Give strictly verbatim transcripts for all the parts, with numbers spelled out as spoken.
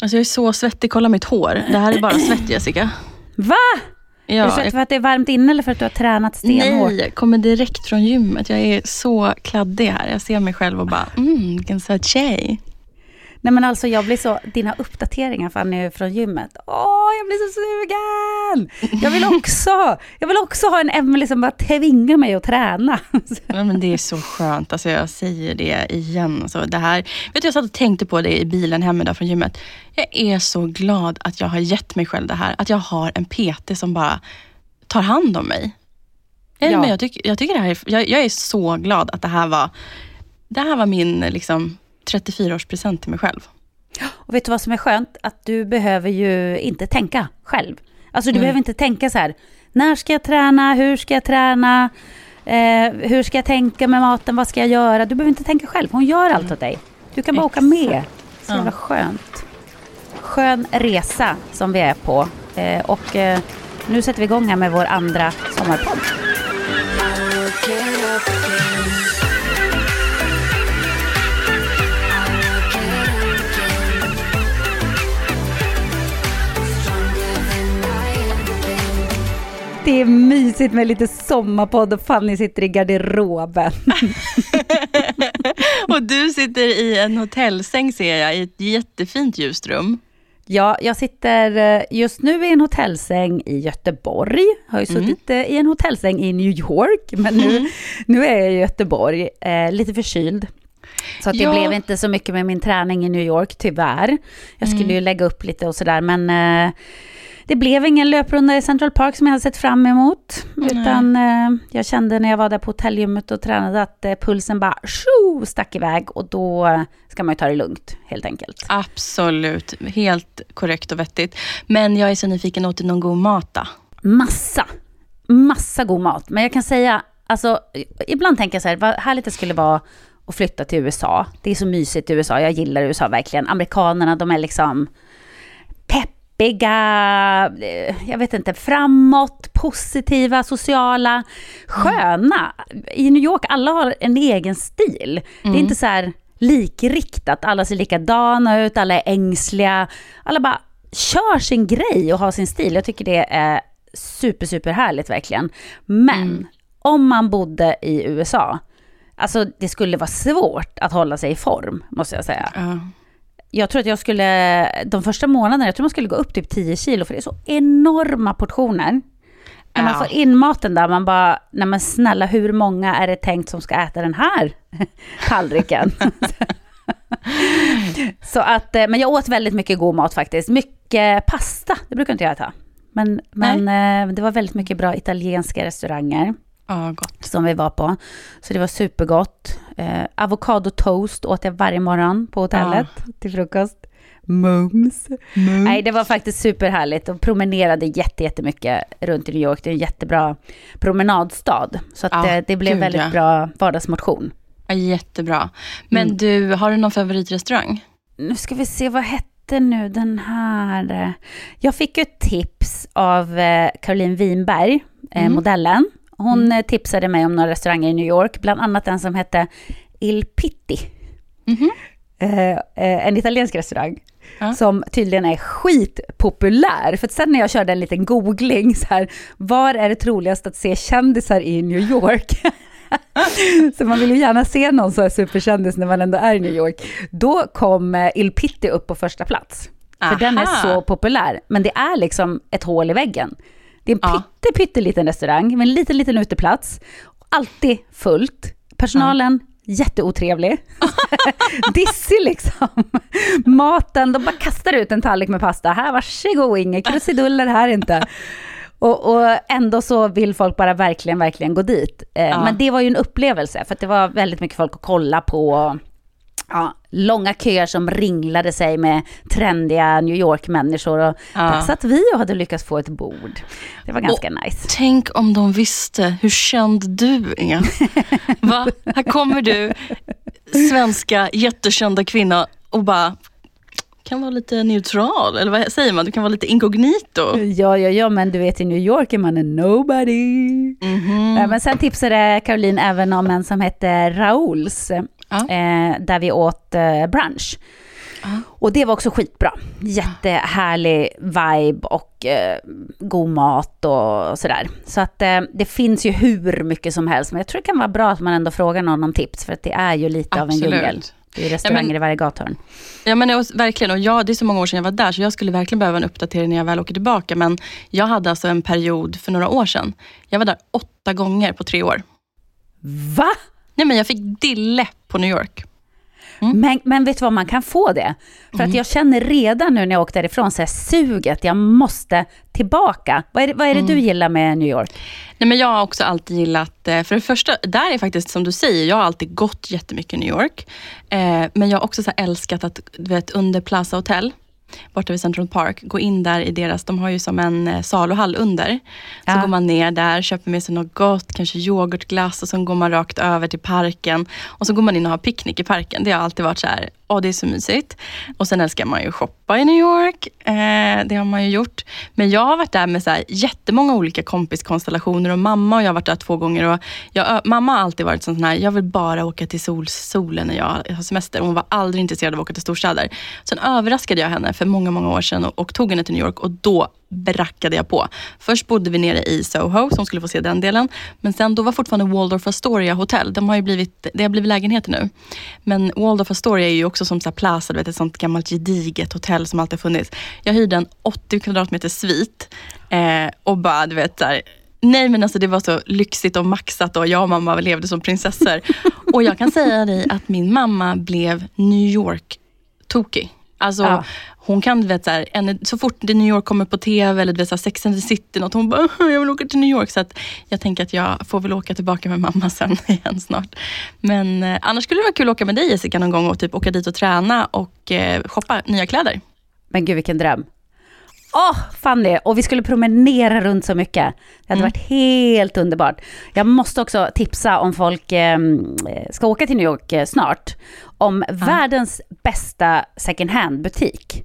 Alltså jag är så svettig, kolla mitt hår. Det här är bara svett, Jessica. Va? Ja, är det för att, jag... för att det är varmt inne eller för att du har tränat stenhårt? Nej, jag kommer direkt från gymmet. Jag är så kladdig här. Jag ser mig själv och bara, mm, vilken söt tjej. Nej men alltså jag blir så, dina uppdateringar Fanny från gymmet. Åh, jag blir så sugen. Jag vill också, jag vill också ha en Emily som bara tvingar mig att träna. Ja, men det är så skönt, alltså jag säger det igen. Så det här, vet du, jag satt och tänkte på det i bilen hemma där från gymmet. Jag är så glad att jag har gett mig själv det här. Att jag har en P T som bara tar hand om mig. Ja. Men jag, tyck, jag tycker det här är, jag, jag är så glad att det här var, det här var min liksom... trettiofyra års present till mig själv. Och vet du vad som är skönt? Att du behöver ju inte tänka själv. Alltså du mm. behöver inte tänka så här. När ska jag träna? Hur ska jag träna? Eh, hur ska jag tänka med maten? Vad ska jag göra? Du behöver inte tänka själv. Hon gör mm. allt åt dig. Du kan bara Exakt. åka med. Så jävla ja. skönt. Skön resa som vi är på. Eh, och eh, nu sätter vi igång här med vår andra sommarpodd. Det är mysigt med lite sommarpodd och Fanny sitter i garderoben. Och du sitter i en hotellsäng ser jag, i ett jättefint ljust rum. Ja, jag sitter just nu i en hotellsäng i Göteborg. Har ju suttit mm. i en hotellsäng i New York, men nu, mm. nu är jag i Göteborg, eh, lite förkyld. Så att det ja. blev inte så mycket med min träning i New York, tyvärr. Jag skulle mm. ju lägga upp lite och sådär, men... Eh, det blev ingen löprunda i Central Park som jag hade sett fram emot. Mm. Utan eh, jag kände när jag var där på hotellrummet och tränade att eh, pulsen bara tjo, stack iväg. Och då ska man ju ta det lugnt helt enkelt. Absolut, helt korrekt och vettigt. Men jag är så nyfiken, åt någon god mat då? Massa, massa god mat. Men jag kan säga, alltså ibland tänker jag så här, vad härligt det skulle vara att flytta till U S A. Det är så mysigt i U S A, jag gillar U S A verkligen. Amerikanerna, de är liksom pepp. Bigga, jag vet inte, framåt, positiva, sociala, sköna. Mm. I New York, alla har en egen stil. Mm. Det är inte så här likriktat. Alla ser likadana ut, alla är ängsliga. Alla bara kör sin grej och har sin stil. Jag tycker det är super, super härligt verkligen. Men mm. om man bodde i U S A, alltså det skulle vara svårt att hålla sig i form, måste jag säga. Uh. Jag tror att jag skulle, de första månaderna, jag tror man skulle gå upp typ tio kilo. För det är så enorma portioner. När man ja. får in maten där, man bara, nej men snälla, hur många är det tänkt som ska äta den här tallriken? Så att, men jag åt väldigt mycket god mat faktiskt. Mycket pasta, det brukar inte jag äta. Men, men det var väldigt mycket bra italienska restauranger. Ja, gott. Som vi var på. Så det var supergott. Eh, avokadotoast åt jag varje morgon på hotellet ja. till frukost. Mums. Mums. Nej, det var faktiskt superhärligt. Och promenerade jätte, jättemycket runt i New York. Det är en jättebra promenadstad. Så att ja, det, det blev gud, väldigt ja. bra vardagsmotion. Ja, jättebra. Men mm. du, har du någon favoritrestaurang? Nu ska vi se, vad hette nu den här? Jag fick ett tips av Caroline Vinberg, mm. modellen. Hon mm. tipsade mig om några restauranger i New York. Bland annat den som hette Il Pitti. Mm-hmm. Eh, en italiensk restaurang. Ja. Som tydligen är skitpopulär. För att sen när jag körde en liten googling så här, var är det troligast att se kändisar i New York? Så man vill ju gärna se någon så här superkändis när man ändå är i New York. Då kom Il Pitti upp på första plats. Aha. För den är så populär. Men det är liksom ett hål i väggen. Det är en ja. pytte, pytte liten restaurang med en liten, liten uteplats. Alltid fullt. Personalen ja. jätteotrevlig. Dissig liksom. Maten, de bara kastar ut en tallrik med pasta. Här, varsågod, inga krusiduller här inte. Och, och ändå så vill folk bara verkligen, verkligen gå dit. Eh, ja. Men det var ju en upplevelse för att det var väldigt mycket folk att kolla på. Ja, långa köer som ringlade sig med trendiga New York-människor. Och ja. satt vi och hade lyckats få ett bord. Det var ganska och nice. Tänk om de visste, hur känd du är. Va? Här kommer du, svenska jättekända kvinna och bara... kan vara lite neutral, eller vad säger man? Du kan vara lite inkognito. Ja, ja, ja, men du vet i New York är man en nobody. Mm-hmm. Men sen tipsade Caroline även om en som hette Rauls, ah. eh, där vi åt eh, brunch. Ah. Och det var också skitbra. Jättehärlig vibe och eh, god mat och sådär. Så att eh, det finns ju hur mycket som helst. Men jag tror det kan vara bra att man ändå frågar någon om tips, för att det är ju lite Absolut. av en djungel. Det är restauranger ja, men, i varje gathörn. Ja, men och, verkligen. Och jag, det är så många år sedan jag var där, så jag skulle verkligen behöva en uppdatering när jag väl åker tillbaka. Men jag hade alltså en period för några år sedan. Jag var där åtta gånger på tre år. Va? Nej, men jag fick dille på New York. Mm. Men, men vet du vad, man kan få det. För mm. att jag känner redan nu när jag åker därifrån så här suget, jag måste tillbaka. Vad är det, vad är det mm. du gillar med New York? Nej, men jag har också alltid gillat, för det första, där är faktiskt som du säger, jag har alltid gått jättemycket i New York. Eh, men jag har också så här älskat att, du vet, under Plaza hotell, borta vid Central Park, gå in där i deras, de har ju som en saluhall under. Så ja. går man ner där, köper med sig något gott, kanske yoghurtglass, och så går man rakt över till parken. Och så går man in och har picknick i parken. Det har alltid varit så här, åh, det är så mysigt. Och sen älskar man ju shoppa i New York. Eh, det har man ju gjort. Men jag har varit där med så här jättemånga olika kompiskonstellationer, och mamma och jag har varit där två gånger. Och jag, mamma har alltid varit sån här, jag vill bara åka till sol, solen när jag har semester. Hon var aldrig intresserad av att åka till storstäder. Sen överraskade jag henne för många, många år sedan och, och tog henne till New York, och då brackade jag på. Först bodde vi nere i Soho, som skulle få se den delen. Men sen, då var fortfarande Waldorf Astoria hotell. De har ju blivit, det har blivit lägenheter nu. Men Waldorf Astoria är ju också som så här Plaza, du vet, ett sånt gammalt gediget hotell som alltid funnits. Jag hyrde en åttio kvadratmeter svit eh, och bara, du vet, där. Nej, men alltså det var så lyxigt och maxat, och jag och mamma levde som prinsessor. Och jag kan säga dig att min mamma blev New York-tokig. Alltså, ja. hon kan, vet så här, en, så fort det New York kommer på T V eller vet så här, Sex and the City, något, hon bara, jag vill åka till New York. Så att jag tänker att jag får väl åka tillbaka med mamma sen igen snart. Men eh, annars skulle det vara kul att åka med dig, Jessica, någon gång och typ åka dit och träna och eh, shoppa nya kläder. Men gud, vilken dröm. Åh, oh, fan det. Och vi skulle promenera runt så mycket. Det hade mm. varit helt underbart. Jag måste också tipsa om folk eh, ska åka till New York eh, snart. Om ah. världens bästa second hand-butik.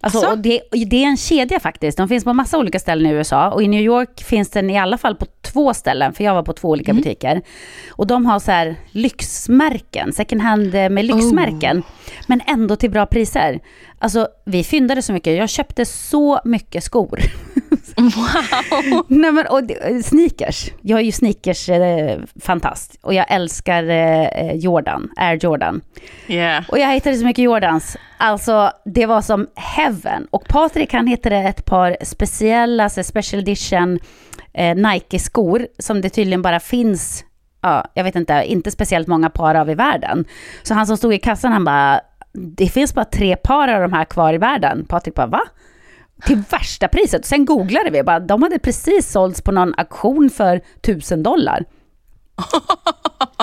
Alltså, och det, det är en kedja faktiskt. De finns på massa olika ställen i U S A. Och i New York finns den i alla fall på två ställen. För jag var på två olika mm. butiker. Och de har så här lyxmärken. Second hand med lyxmärken. Oh. Men ändå till bra priser. Alltså, vi fyndade så mycket. Jag köpte så mycket skor. Wow! Nej, men, och sneakers. Jag är ju sneakers eh, fantast. Och jag älskar eh, Jordan. Air Jordan. Yeah. Och jag hittade så mycket Jordans. Alltså, det var som heaven. Och Patrik, han hittade ett par speciella, special edition eh, Nike-skor som det tydligen bara finns, ja, jag vet inte, inte speciellt många par av i världen. Så han som stod i kassan, han bara, det finns bara tre par av de här kvar i världen. Patrik bara, va? Till värsta priset. Och sen googlade vi, bara, de hade precis sålts på någon auktion för tusen dollar.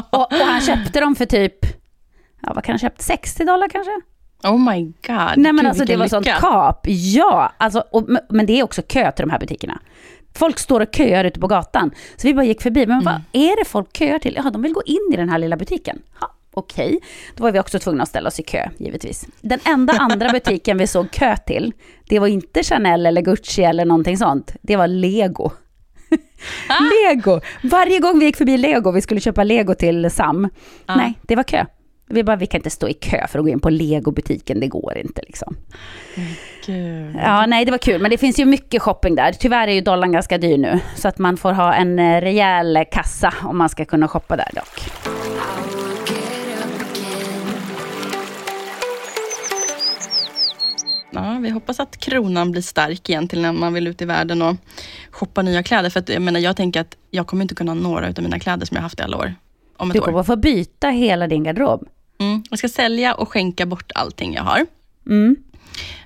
och, och han köpte dem för typ, ja, vad kan han köpa? sextio dollar kanske? Oh my god. Nej, men gud, alltså det var lycka. Sånt kap. Ja, alltså, och, men det är också kö till de här butikerna. Folk står och köar ute på gatan. Så vi bara gick förbi. Men vad mm. är det folk köar till? Ja, de vill gå in i den här lilla butiken. Ja, okej. Okay. Då var vi också tvungna att ställa oss i kö, givetvis. Den enda andra butiken vi såg kö till, det var inte Chanel eller Gucci eller någonting sånt. Det var Lego. Ah! Lego. Varje gång vi gick förbi Lego, vi skulle köpa Lego till Sam. Ah. Nej, det var kö. Vi bara, vi kan inte stå i kö för att gå in på Lego-butiken. Det går inte liksom. Gud. Ja, nej, det var kul. Men det finns ju mycket shopping där. Tyvärr är ju dollarn ganska dyr nu. Så att man får ha en rejäl kassa om man ska kunna shoppa där dock. Ja, vi hoppas att kronan blir stark igen till när man vill ut i världen och shoppa nya kläder. För att, jag menar, jag tänker att jag kommer inte kunna ha några av mina kläder som jag haft i alla år. Om ett du kommer år. Få byta hela din garderob. Mm. Jag ska sälja och skänka bort allting jag har. Mm.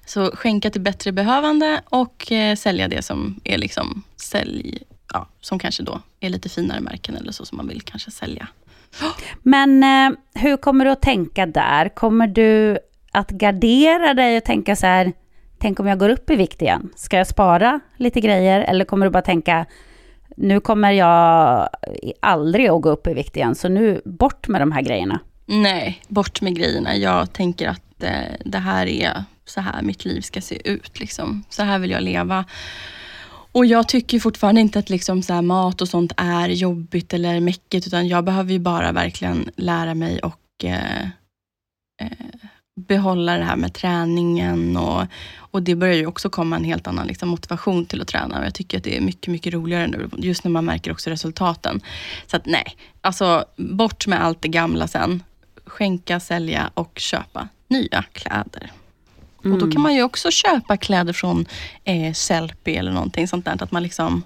Så skänka till bättre behövande och eh, sälja det som är liksom sälj, ja, som kanske då är lite finare märken eller så som man vill kanske sälja. Men eh, hur kommer du att tänka där? Kommer du att gardera dig och tänka så här, tänk om jag går upp i vikt igen? Ska jag spara lite grejer? Eller kommer du bara tänka, nu kommer jag aldrig att gå upp i vikt igen, så nu bort med de här grejerna? Nej, bort med grejerna. Jag tänker att eh, det här är så här mitt liv ska se ut. Liksom. Så här vill jag leva. Och jag tycker fortfarande inte att liksom, så här, mat och sånt är jobbigt eller mäckigt. Utan jag behöver ju bara verkligen lära mig och eh, eh, behålla det här med träningen. Och, och det börjar ju också komma en helt annan liksom, motivation till att träna. Och jag tycker att det är mycket, mycket roligare nu. Just när man märker också resultaten. Så att nej, alltså bort med allt det gamla sen. Skänka, sälja och köpa nya kläder. Mm. Och då kan man ju också köpa kläder från eh, Sellpy eller någonting sånt där. Att man liksom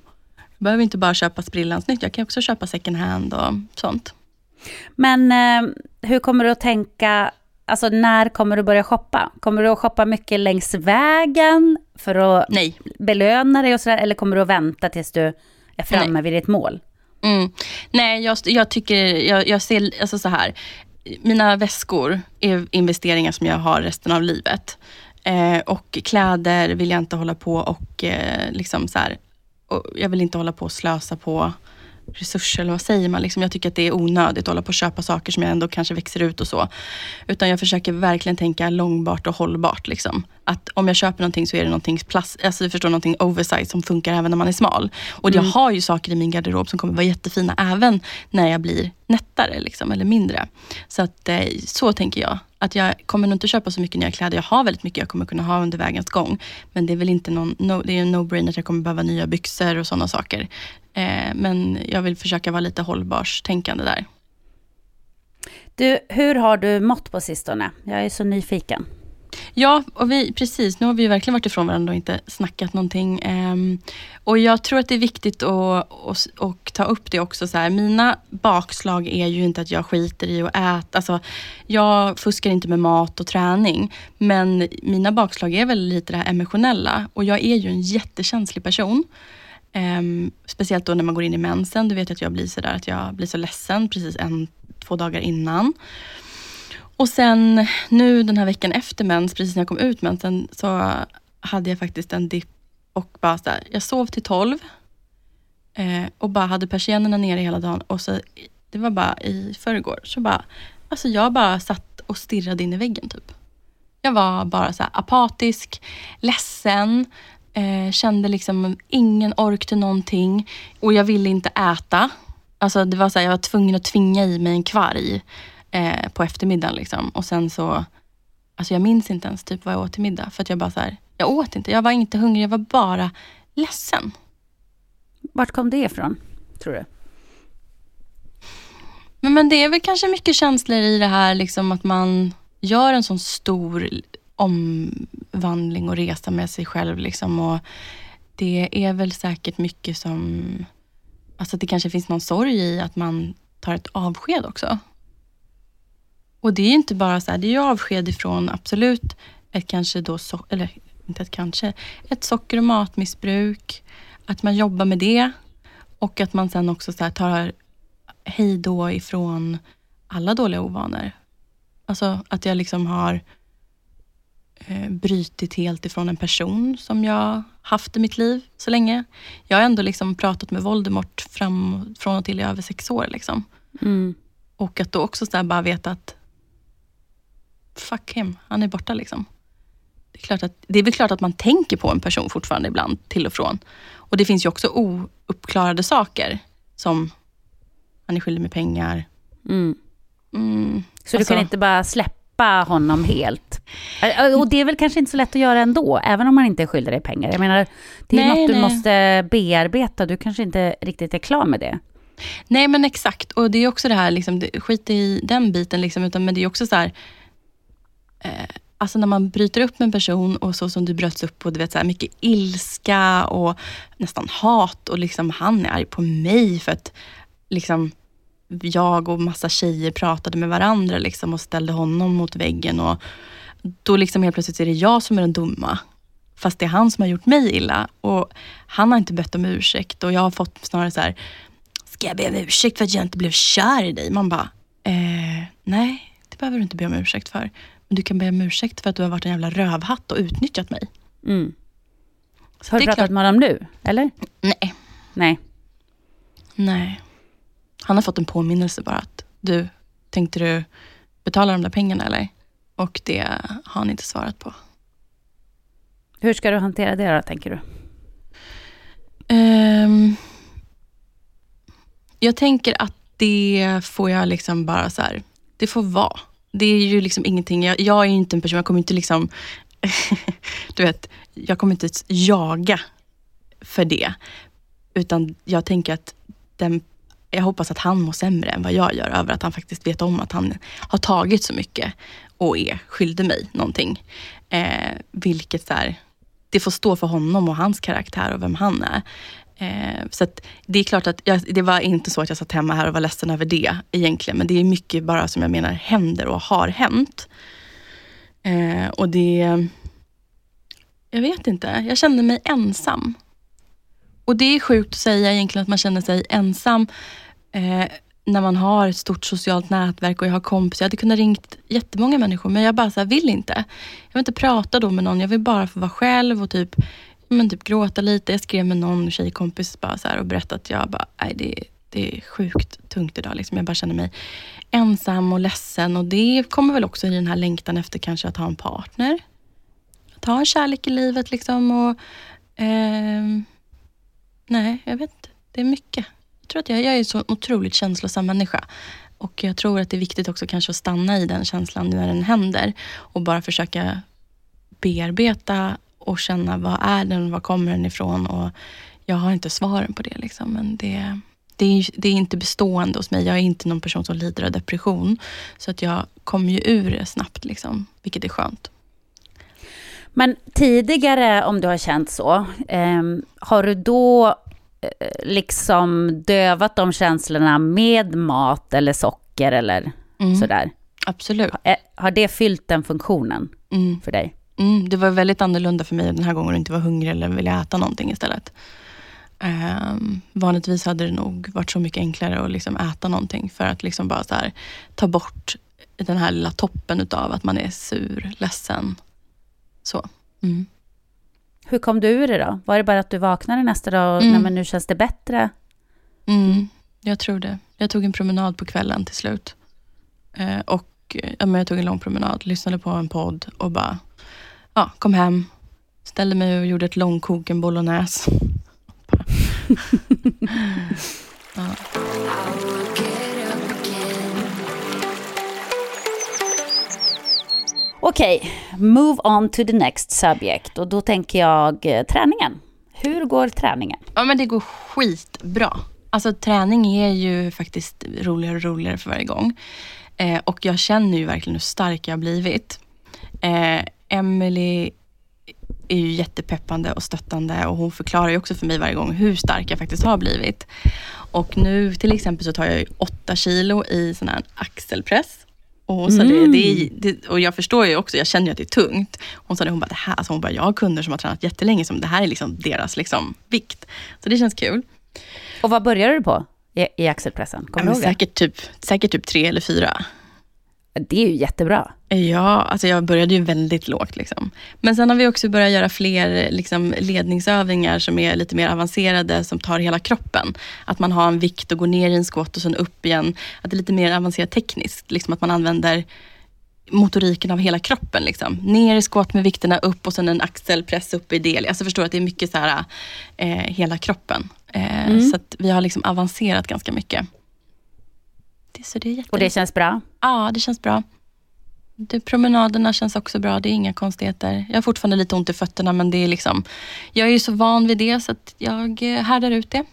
behöver inte bara köpa sprillans nytt. Jag kan också köpa second hand och sånt. Men eh, hur kommer du att tänka? Alltså när kommer du börja shoppa? Kommer du att shoppa mycket längs vägen för att Nej. belöna dig och sådär? Eller kommer du att vänta tills du är framme Nej. vid ditt mål? Mm. Nej, jag, jag tycker, jag, jag ser alltså så här. Mina väskor är investeringar som jag har resten av livet. Eh, och kläder vill jag inte hålla på och eh, liksom så här, och jag vill inte hålla på och slösa på resurser eller vad säger man liksom. Jag tycker att det är onödigt att hålla på och köpa saker som jag ändå kanske växer ut och så. Utan jag försöker verkligen tänka långbart och hållbart liksom. Att om jag köper någonting så är det någonting plus, alltså du förstår, någonting oversize som funkar även när man är smal. Och mm. jag har ju saker i min garderob som kommer vara jättefina även när jag blir nättare liksom, eller mindre. Så att så tänker jag. Att jag kommer nog inte köpa så mycket nya kläder. Jag har väldigt mycket jag kommer kunna ha under vägens gång. Men det är väl inte någon, no, det är en no-brainer att jag kommer behöva nya byxor och sådana saker. Eh, men jag vill försöka vara lite hållbarstänkande där. Du, hur har du mått på sistone? Jag är så nyfiken. Ja, och vi, precis. Nu har vi verkligen varit ifrån varandra och inte snackat någonting. Eh, och jag tror att det är viktigt att, att, att ta upp det också. Så här. Mina bakslag är ju inte att jag skiter i att äta. Alltså, jag fuskar inte med mat och träning. Men mina bakslag är väl lite det här emotionella. Och jag är ju en jättekänslig person. Eh, speciellt då när man går in i mensen. Du vet att jag blir så där, att jag blir så ledsen precis en, två dagar innan. Och sen nu den här veckan efter mens, precis när jag kom ut mensen, så hade jag faktiskt en dipp och bara så här, jag sov till tolv eh, och bara hade persiennerna nere hela dagen. Och så, det var bara i förrgår, så bara, alltså jag bara satt och stirrade in i väggen typ. Jag var bara så här apatisk, ledsen, eh, kände liksom ingen ork till någonting och jag ville inte äta. Alltså det var så här, jag var tvungen att tvinga i mig en kvarg. Eh, på eftermiddagen liksom. Och sen så, alltså jag minns inte ens typ vad jag åt till middag. För att jag bara så här, jag åt inte. Jag var inte hungrig, jag var bara ledsen. Vart kom det ifrån, tror du? Men, men det är väl kanske mycket känslor i det här liksom, att man gör en sån stor omvandling och resa med sig själv liksom. Och det är väl säkert mycket som, alltså det kanske finns någon sorg i att man tar ett avsked också. Och det är ju inte bara så här, det är ju avsked ifrån absolut ett kanske då, so- eller inte ett kanske, ett socker- och matmissbruk. Att man jobbar med det och att man sen också så här tar hej då ifrån alla dåliga ovanor. Alltså att jag liksom har eh, brytit helt ifrån en person som jag haft i mitt liv så länge. Jag har ändå liksom pratat med Voldemort fram, från och till i över sex år. Liksom. Mm. Och att då också så där bara veta att fuck him, han är borta liksom. Det är, klart att, det är väl klart att man tänker på en person fortfarande ibland, till och från. Och det finns ju också ouppklarade saker som han är skyldig med pengar. Mm. Mm, så alltså, du kan inte bara släppa honom helt? Och det är väl kanske inte så lätt att göra ändå, även om man inte är skyldig dig pengar. Jag menar, det är nej, något du nej. måste bearbeta. Du kanske inte riktigt är klar med det. Nej, men exakt. Och det är också det här, liksom, skit i den biten, liksom, utan, men det är också så här... Eh, Alltså när man bryter upp med en person och så som du bröts upp och du vet så här mycket ilska och nästan hat och liksom han är arg på mig för att liksom jag och massa tjejer pratade med varandra liksom och ställde honom mot väggen och då liksom helt plötsligt är det jag som är den dumma fast det är han som har gjort mig illa och han har inte bett om ursäkt och jag har fått snarare så här ska jag be om ursäkt för att jag inte blev kär i dig? Man bara, eh, nej det behöver du inte be om ursäkt för. Du kan be om ursäkt för att du har varit en jävla rövhatt och utnyttjat mig. Mm. Har du pratat med honom nu, eller? Nej. Nej. Nej. Han har fått en påminnelse bara att du, tänkte du betala de där pengarna eller? Och det har han inte svarat på. Hur ska du hantera det då, tänker du? Um, jag tänker att det får jag liksom bara så här, det får vara. Det är ju liksom ingenting, jag, jag är ju inte en person, jag kommer inte liksom, du vet, jag kommer inte jaga för det. Utan jag tänker att, den, jag hoppas att han mår sämre än vad jag gör över att han faktiskt vet om att han har tagit så mycket och är skyldig mig någonting. Eh, vilket så här, det får stå för honom och hans karaktär och vem han är. Så att det är klart att jag, det var inte så att jag satt hemma här och var ledsen över det egentligen. Men det är mycket bara som jag menar händer och har hänt. Eh, och det... Jag vet inte. Jag kände mig ensam. Och det är sjukt att säga egentligen att man känner sig ensam eh, när man har ett stort socialt nätverk och jag har kompisar. Jag hade kunnat ringt jättemånga människor men jag bara så här, vill inte. Jag vill inte prata då med någon. Jag vill bara få vara själv och typ... men typ gråta lite. Jag skrev med någon tjejkompis bara så här och berättade att jag bara, nej det, det är sjukt tungt idag liksom. Jag bara känner mig ensam och ledsen och det kommer väl också i den här längtan efter kanske att ha en partner. Att ha en kärlek i livet liksom och eh, nej, jag vet inte. Det är mycket. Jag tror att jag, jag är en så otroligt känslosam människa och jag tror att det är viktigt också kanske att stanna i den känslan när den händer och bara försöka bearbeta och känna, vad är den, vad kommer den ifrån? Och jag har inte svaren på det liksom. Men det, det, är, det är inte bestående hos mig. Jag är inte någon person som lider av depression. Så att jag kommer ju ur det snabbt liksom. Vilket är skönt. Men tidigare, om du har känt så. Eh, har du då eh, liksom dövat de känslorna med mat eller socker eller mm. sådär? Absolut. Har, har det fyllt den funktionen mm. för dig? Mm, det var väldigt annorlunda för mig den här gången att inte vara hungrig eller vilja äta någonting istället. Um, vanligtvis hade det nog varit så mycket enklare att liksom äta någonting för att liksom bara så här, ta bort den här lilla toppen utav att man är sur, ledsen. Så. Mm. Hur kom du ur det då? Var det bara att du vaknade nästa dag och mm. men nu känns det bättre? Mm, jag tror det. Jag tog en promenad på kvällen till slut. Uh, och ja, men jag tog en lång promenad, lyssnade på en podd och bara... Ja, kom hem, ställde mig och gjorde ett långkok, en bolognese. Ja. Okej, okay, move on to the next subject. Och då tänker jag träningen. Hur går träningen? Ja, men det går skitbra. Alltså träning är ju faktiskt roligare och roligare för varje gång. Eh, och jag känner ju verkligen hur stark jag har blivit. Eh, Emily är ju jättepeppande och stöttande och hon förklarar ju också för mig varje gång hur stark jag faktiskt har blivit. Och nu till exempel så tar jag ju åtta kilo i sån här axelpress. Och, så mm. det, det, det, och jag förstår ju också, jag känner ju att det är tungt. Hon sa det, hon bara, det här, alltså hon bara, jag har kunder som har tränat jättelänge som det här är liksom deras liksom vikt. Så det känns kul. Och vad började du på i, i axelpressen? Kommer ja, du ihåg säkert, typ, säkert typ tre eller fyra. Det är ju jättebra. Ja, alltså jag började ju väldigt lågt liksom. Men sen har vi också börjat göra fler liksom, ledningsövningar som är lite mer avancerade, som tar hela kroppen. Att man har en vikt och går ner i en squat och sen upp igen. Att det är lite mer avancerat tekniskt. Liksom att man använder motoriken av hela kroppen liksom. Ner i squat med vikterna upp och sen en axelpress upp i del. Alltså förstår att det är mycket så här eh, hela kroppen. Eh, mm. Så att vi har liksom avancerat ganska mycket. Det, så det är jätte... Och det känns bra? Ja, det känns bra. Det, promenaderna känns också bra, det är inga konstigheter. Jag har fortfarande lite ont i fötterna, men det är liksom... Jag är ju så van vid det, så att jag härdar ut det.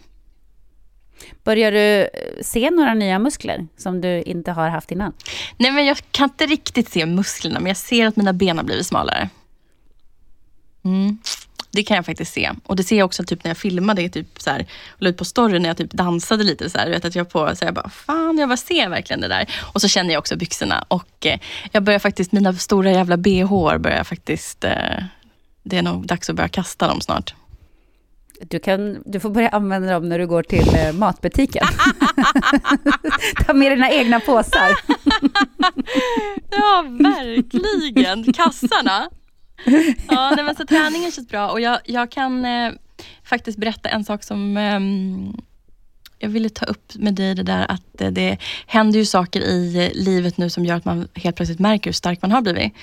Börjar du se några nya muskler som du inte har haft innan? Nej, men jag kan inte riktigt se musklerna, men jag ser att mina ben har blivit smalare. Mm. Det kan jag faktiskt se. Och det ser jag också typ när jag filmade typ så här, och la ut på story när jag typ dansade lite så här, vet att jag på så jag bara fan jag bara ser verkligen det där. Och så känner jag också byxorna och eh, jag börjar faktiskt mina stora jävla B H börjar faktiskt eh, det är nog dags att börja kasta dem snart. Du, kan, du får börja använda dem när du går till eh, matbutiken. Ta med dina egna påsar. Ja, verkligen. Kassarna. Ja, nej, men så träningen känns bra. Och jag, jag kan eh, faktiskt berätta en sak som eh, jag ville ta upp med dig. Det där att eh, det händer ju saker i livet nu som gör att man helt plötsligt märker hur stark man har blivit.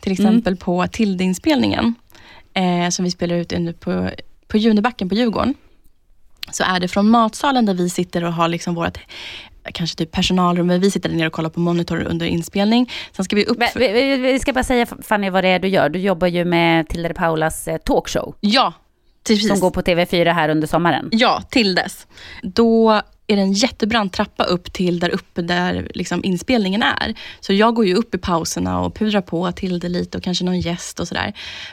Till exempel mm. på Tilde-inspelningen eh, som vi spelar ut nu på, på Junibacken på Djurgården. Så är det från matsalen där vi sitter och har liksom vårt... kanske typ personalrum, men vi sitter där nere och kollar på monitor under inspelning. Sen ska vi upp... Men, vi, vi ska bara säga, Fanny, vad det är du gör. Du jobbar ju med Tilde Paulas talkshow. Ja, precis. Som går på T V fyra här under sommaren. Ja, till dess. Då är det en jättebrant trappa upp till där uppe där liksom inspelningen är. Så jag går ju upp i pauserna och pudrar på Tilde lite och kanske någon gäst och sådär.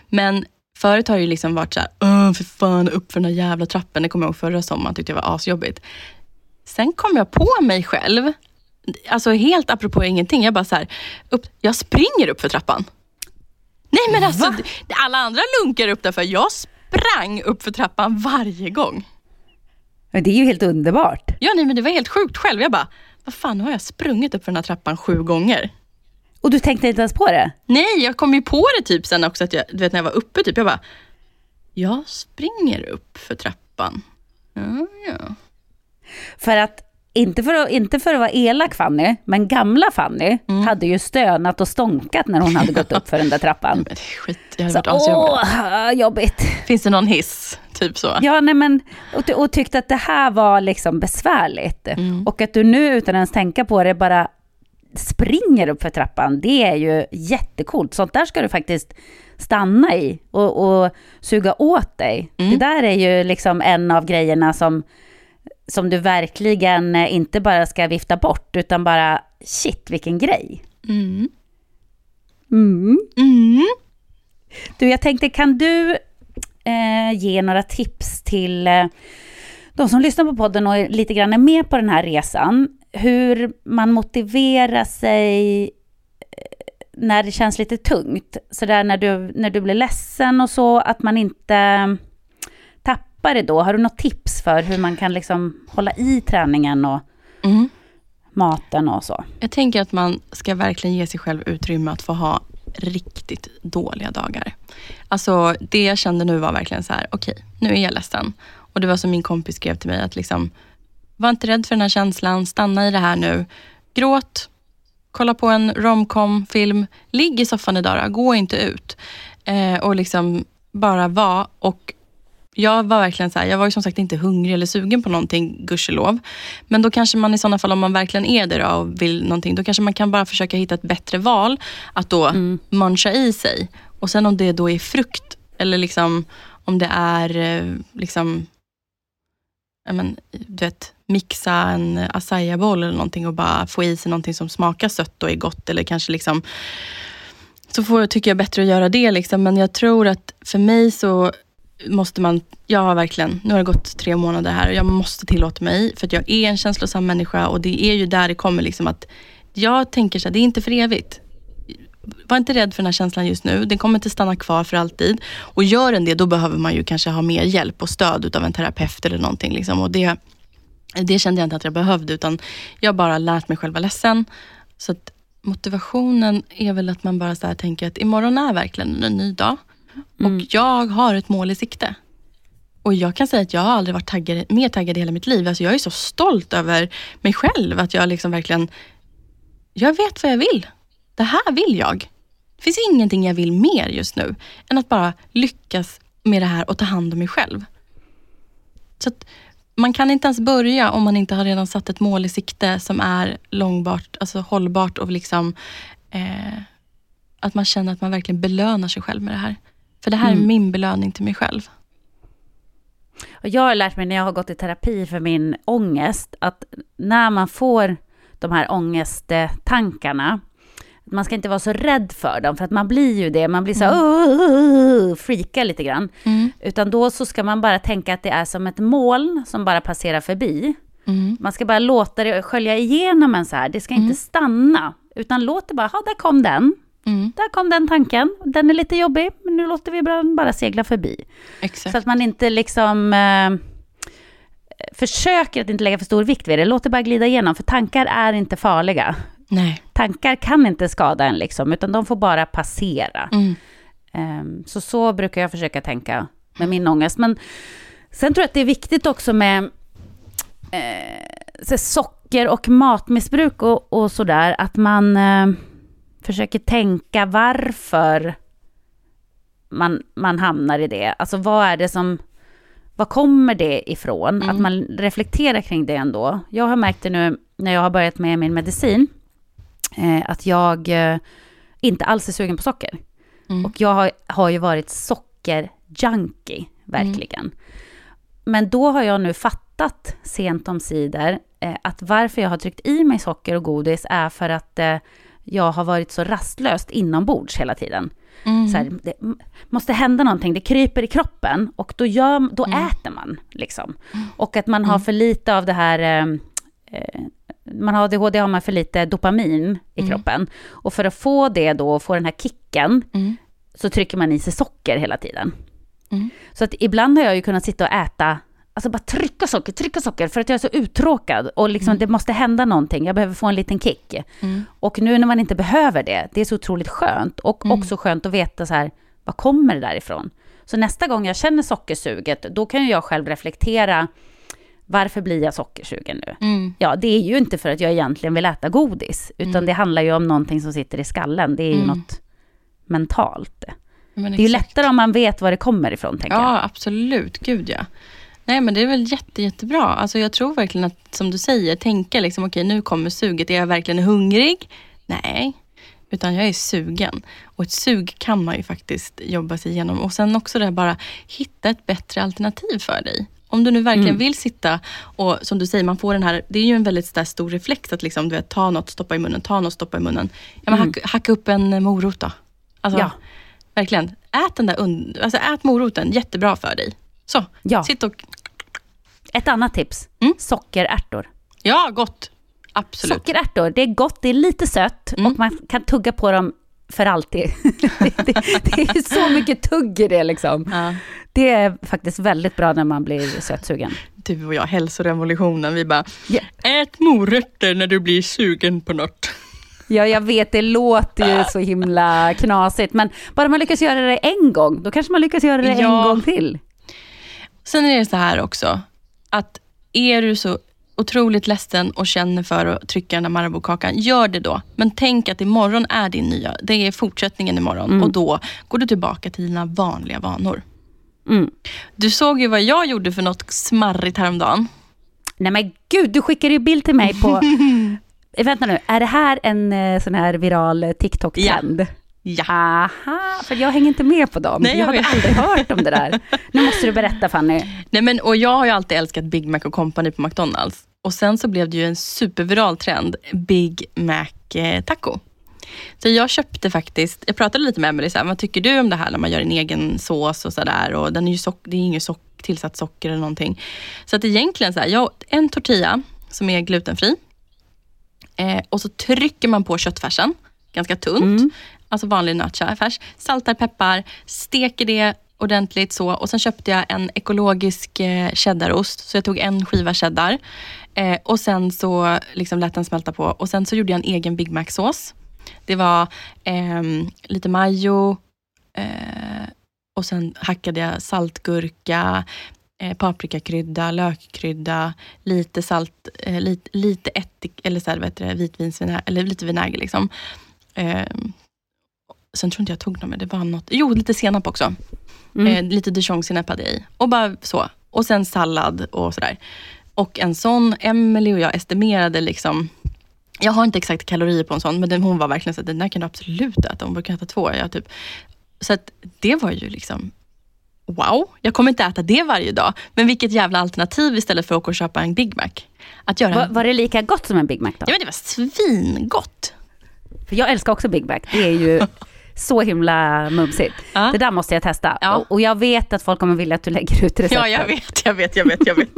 Men... förut har det ju liksom varit så här, åh för fan, upp för den här jävla trappen. Det kommer jag ihåg förra sommaren, tyckte jag var asjobbigt. Sen kom jag på mig själv, alltså helt apropå ingenting, jag bara så här, upp, jag springer upp för trappan. Nej men alltså, va? Alla andra lunkar upp därför jag sprang upp för trappan varje gång. Men det är ju helt underbart. Ja nej men det var helt sjukt själv, jag bara, vad fan har jag sprungit upp för den här trappan sju gånger? Och du tänkte inte ens på det? Nej, jag kom ju på det typ sen också. Att jag, du vet när jag var uppe typ, jag bara... Jag springer upp för trappan. Ja, ja. För att, inte för att, inte för att vara elak Fanny, men gamla Fanny mm. hade ju stönat och stånkat när hon hade gått upp för den där trappan. Men skit, jag hade så, varit åh, jobbigt. Finns det någon hiss? Typ så. Ja, nej men, och, och tyckte att det här var liksom besvärligt. Mm. Och att du nu utan ens tänka på det bara... springer upp för trappan, det är ju jättekult. Sånt där ska du faktiskt stanna i och, och suga åt dig. Mm. Det där är ju liksom en av grejerna som, som du verkligen inte bara ska vifta bort, utan bara shit, vilken grej. Mm. Mm. Mm. Du, jag tänkte, kan du eh, ge några tips till eh, de som lyssnar på podden och lite grann är med på den här resan, hur man motiverar sig när det känns lite tungt, så där när du när du blir ledsen och så, att man inte tappar det då. Har du något tips för hur man kan liksom hålla i träningen och mm. maten och så? Jag tänker att man ska verkligen ge sig själv utrymme att få ha riktigt dåliga dagar. Alltså det jag kände nu var verkligen så här, okej, okay, nu är jag ledsen. Och det var som min kompis skrev till mig att liksom, var inte rädd för den här känslan, stanna i det här nu. Gråt, kolla på en romcom-film, ligg i soffan idag, gå inte ut. Eh, och liksom bara vara. Och jag var verkligen så här, jag var ju som sagt inte hungrig eller sugen på någonting, gudskelov. Men då kanske man i sådana fall, om man verkligen är det då och vill någonting, då kanske man kan bara försöka hitta ett bättre val att då mm. muncha i sig. Och sen om det då är frukt eller liksom om det är liksom... Ja, men, du vet, mixa en acai-boll eller någonting och bara få i sig någonting som smakar sött och är gott, eller kanske liksom så får, tycker jag bättre att göra det liksom. Men jag tror att för mig så måste man, jag har verkligen, nu har det gått tre månader här och jag måste tillåta mig, för att jag är en känslosam människa och det är ju där det kommer liksom att jag tänker så här, det är inte för evigt. Var inte rädd för den här känslan just nu. Den kommer inte stanna kvar för alltid. Och gör den det, då behöver man ju kanske ha mer hjälp och stöd utav en terapeut eller någonting liksom. Och det, det kände jag inte att jag behövde, utan jag bara lärt mig själv vara ledsen. Så att motivationen är väl att man bara så här tänker att imorgon är verkligen en ny dag. Mm. Och jag har ett mål i sikte. Och jag kan säga att jag har aldrig varit taggad, mer taggad i hela mitt liv. Alltså jag är så stolt över mig själv. Att jag liksom verkligen, jag vet vad jag vill. Det här vill jag. Det finns ingenting jag vill mer just nu. Än att bara lyckas med det här och ta hand om mig själv. Så att man kan inte ens börja om man inte har redan satt ett mål i sikte som är långbart, alltså hållbart och liksom eh, att man känner att man verkligen belönar sig själv med det här. För det här mm. är min belöning till mig själv. Och jag har lärt mig när jag har gått i terapi för min ångest att när man får de här ångesttankarna, man ska inte vara så rädd för dem, för att man blir ju det, man blir så här, freakar lite grann. Mm. Utan då så ska man bara tänka att det är som ett moln som bara passerar förbi. Mm. Man ska bara låta det skölja igenom en så här, det ska mm. inte stanna, utan låt det bara, ja där kom den. Mm. Där kom den tanken, den är lite jobbig, men nu låter vi bara, bara segla förbi. Exakt. Så att man inte liksom eh, försöker att inte lägga för stor vikt vid det, låt det bara glida igenom, för tankar är inte farliga. Nej. Tankar kan inte skada en liksom, utan de får bara passera. Mm. Um, så så brukar jag försöka tänka med min ångest. Men sen tror jag att det är viktigt också med eh, socker och matmissbruk och, och sådär, att man eh, försöker tänka varför man, man hamnar i det. Alltså vad är det som, vad kommer det ifrån? Mm. Att man reflekterar kring det ändå. Jag har märkt det nu när jag har börjat med min medicin, eh, att jag eh, inte alls är sugen på socker. Mm. Och jag har, har ju varit sockerjunkie, verkligen. Mm. Men då har jag nu fattat sent om sidor eh, att varför jag har tryckt i mig socker och godis är för att eh, jag har varit så rastlöst inombords hela tiden. Mm. Så här, det måste hända någonting, det kryper i kroppen och då, gör, då mm. äter man liksom. Mm. Och att man har för lite av det här... Eh, man har A D H D, har man för lite dopamin i mm. kroppen, och för att få det då, få den här kicken mm. så trycker man i sig socker hela tiden. Mm. Så att ibland har jag ju kunnat sitta och äta, alltså bara trycka socker, trycka socker för att jag är så uttråkad och liksom mm. det måste hända någonting, jag behöver få en liten kick. Mm. Och nu när man inte behöver det, det är så otroligt skönt, och mm. också skönt att veta så här, vad kommer det därifrån? Så nästa gång jag känner sockersuget, då kan ju jag själv reflektera, varför blir jag sockersugen nu? Mm. Ja, det är ju inte för att jag egentligen vill äta godis, utan mm. det handlar ju om någonting som sitter i skallen. Det är ju mm. något mentalt. Men det är ju lättare om man vet var det kommer ifrån, tänker ja, jag. Ja, absolut. Gud, ja. Nej, men det är väl jätte, jättebra. Alltså, jag tror verkligen att, som du säger, tänka liksom, okej, nu kommer suget. Är jag verkligen hungrig? Nej. Utan jag är sugen. Och ett sug kan man ju faktiskt jobba sig igenom. Och sen också det här, bara hitta ett bättre alternativ för dig. Om du nu verkligen mm. vill sitta och, som du säger, man får den här, det är ju en väldigt där, stor reflex att liksom, du vet, ta något, stoppa i munnen, ta något, stoppa i munnen. Ja, men mm. hacka, hacka upp en morot då. Alltså, ja. Verkligen, ät den där, und- alltså ät moroten, jättebra för dig. Så, ja. Sitt och... Ett annat tips, mm? sockerärtor. Ja, gott. Absolut. Sockerärtor, det är gott, det är lite sött mm. och man kan tugga på dem för alltid. det, det, det är så mycket tugg i det liksom. Ja. Det är faktiskt väldigt bra när man blir sötsugen. Du och jag, hälsorevolutionen, vi bara, yeah. ät morötter när du blir sugen på något. Ja, jag vet, det låter ju så himla knasigt, men bara man lyckas göra det en gång, då kanske man lyckas göra det ja. en gång till. Sen är det så här också, att är du så otroligt ledsen och känner för att trycka den där Marabou-kakan, gör det då. Men tänk att imorgon är din nya, det är fortsättningen imorgon mm. och då går du tillbaka till dina vanliga vanor. Mm. Du såg ju vad jag gjorde för något smarrigt häromdagen. Nej men gud, du skickade ju bild till mig på... Vänta nu, är det här en sån här viral TikTok-trend? Ja. Ja. Aha, för jag hänger inte med på dem. Nej, jag har aldrig hört om det där. Nu måste du berätta, Fanny. Nej, men, och jag har ju alltid älskat Big Mac och Company på McDonald's. Och sen så blev det ju en superviral trend, Big Mac eh, taco. Så jag köpte faktiskt, jag pratade lite med Emily så här, vad tycker du om det här när man gör en egen sås och sådär, och den är ju sock, det är ju inget sock, tillsatt socker eller någonting. Så att egentligen så här, jag åt en tortilla som är glutenfri eh, och så trycker man på köttfärsen, ganska tunt, mm. alltså vanlig nötfärs, saltar, peppar, steker det ordentligt så, och sen köpte jag en ekologisk eh, cheddarost, så jag tog en skiva cheddar eh, och sen så liksom lät den smälta på, och sen så gjorde jag en egen Big Mac-sås. Det var eh, lite majo eh, och sen hackade jag saltgurka, eh, paprikakrydda, lökkrydda, lite salt, eh, lite, lite ättik, eller så här, vet du, vitvinsvinäger, eller lite vinäger liksom. Eh, sen tror inte jag tog något, det var något, jo lite senap också. Mm. Eh, lite dijonsenap hade jag i. Och bara så. Och sen sallad och sådär. Och en sån, Emily och jag estimerade liksom, jag har inte exakt kalorier på en sån, men den, hon var verkligen så att den där kan du absolut äta, hon brukar äta två, jag typ. Så att det var ju liksom, wow, jag kommer inte äta det varje dag. Men vilket jävla alternativ istället för att åka och köpa en Big Mac. Att göra var, en... var det lika gott som en Big Mac då? Ja, men det var svingott. För jag älskar också Big Mac, det är ju... Så himla mumsigt. Ja. Det där måste jag testa. Ja. Och jag vet att folk kommer vilja att du lägger ut receptet. Ja, jag vet, jag vet, jag vet, jag vet.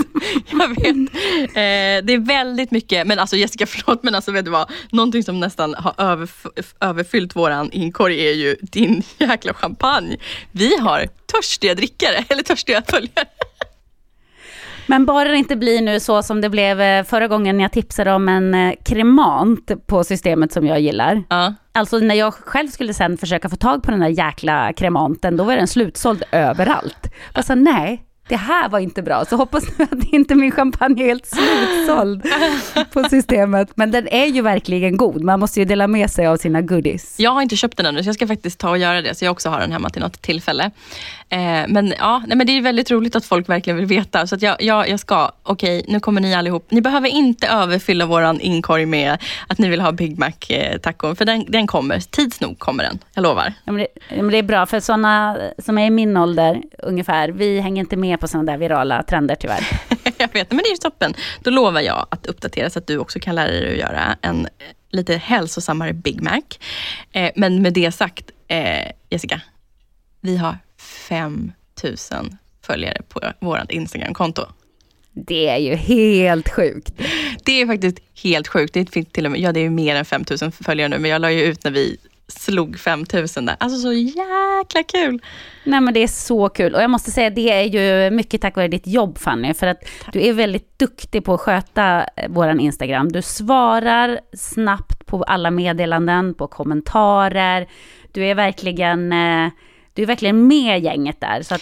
jag vet. Eh, det är väldigt mycket, men alltså Jessica, förlåt, men alltså vet du vad? Någonting som nästan har överf- överfyllt våran inkorg är ju din jäkla champagne. Vi har törstiga drickare, eller törstiga följare. Men bara det inte blir nu så som det blev förra gången när jag tipsade om en kremant på systemet som jag gillar. Ja. Alltså när jag själv skulle sen försöka få tag på den där jäkla kremanten, då var den slutsåld överallt. Jag sa nej, det här var inte bra. Så hoppas nu att inte min champagne är helt slutsåld på systemet. Men den är ju verkligen god. Man måste ju dela med sig av sina goodies. Jag har inte köpt den ännu, så jag ska faktiskt ta och göra det. Så jag också har den hemma till något tillfälle. Eh, men ja, nej, men det är väldigt roligt att folk verkligen vill veta. Så att jag, jag, jag ska, okej, okay, nu kommer ni allihop. Ni behöver inte överfylla våran inkorg med att ni vill ha Big Mac-tacon. För den, den kommer, tids nog kommer den, jag lovar. Ja, men det, men det är bra, för sådana som är i min ålder ungefär, vi hänger inte med på sådana där virala trender tyvärr. Jag vet, men det är ju toppen. Då lovar jag att uppdatera så att du också kan lära dig att göra en lite hälsosammare Big Mac. Eh, men med det sagt, eh, Jessica, vi har fem tusen följare på vårt Instagram-konto. Det är ju helt sjukt. Det är faktiskt helt sjukt. Det är till och med, ja, det är ju mer än fem tusen följare nu, men jag la ju ut när vi slog fem tusen där. Alltså så jäkla kul. Nej, men det är så kul. Och jag måste säga, det är ju mycket tack vare ditt jobb, Fanny. För att du är väldigt duktig på att sköta våran Instagram. Du svarar snabbt på alla meddelanden, på kommentarer. Du är verkligen, du är verkligen med gänget där. Så att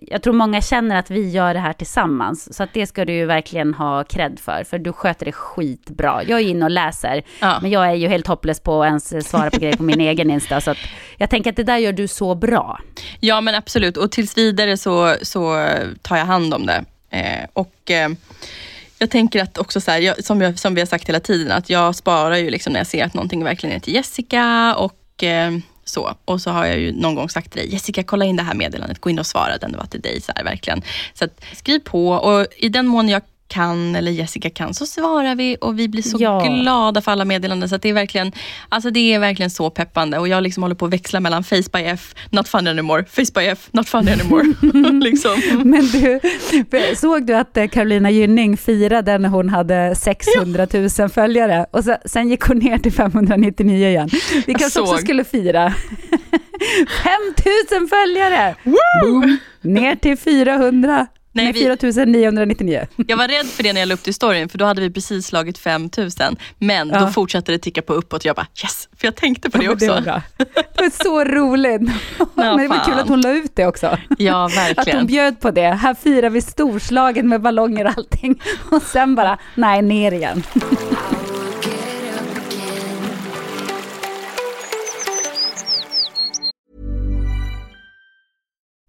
jag tror många känner att vi gör det här tillsammans. Så att det ska du ju verkligen ha cred för. För du sköter det skitbra. Jag är inne och läser. Ja. Men jag är ju helt hopplös på att ens svara på grejer på min egen Insta. Så att jag tänker att det där gör du så bra. Ja, men absolut. Och tills vidare så, så tar jag hand om det. Eh, och... Eh... Jag tänker att också så här, jag, som, jag, som vi har sagt hela tiden, att jag sparar ju liksom när jag ser att någonting verkligen är till Jessica och eh, så. Och så har jag ju någon gång sagt till dig, Jessica, kolla in det här meddelandet, gå in och svara den, det var till dig så här verkligen. Så att, skriv på, och i den mån jag kan eller Jessica kan så svarar vi, och vi blir så ja. glada för alla meddelanden, så att det är verkligen, alltså det är verkligen så peppande, och jag liksom håller på att växla mellan face by F, not fun anymore, face by F, not fun anymore liksom. Men du, såg du att Carolina Gynning firade när hon hade sexhundratusen ja. följare, och så, sen gick hon ner till femhundranittionio igen. Vi kanske också skulle fira femtusen följare. Boom. Ner till fyrahundra. Nej, vi, fyra tusen niohundranittionio. Jag var rädd för det när jag la upp till storyn, för då hade vi precis slagit fem tusen. Men ja. då fortsatte det ticka på uppåt. Jag bara, yes! För jag tänkte på det ja, också. Det var, bra. Det var så roligt. Ja, men det var fan. Kul att hon la ut det också. Ja, verkligen. Att hon bjöd på det. Här firar vi storslagen med ballonger och allting. Och sen bara, nej, ner igen.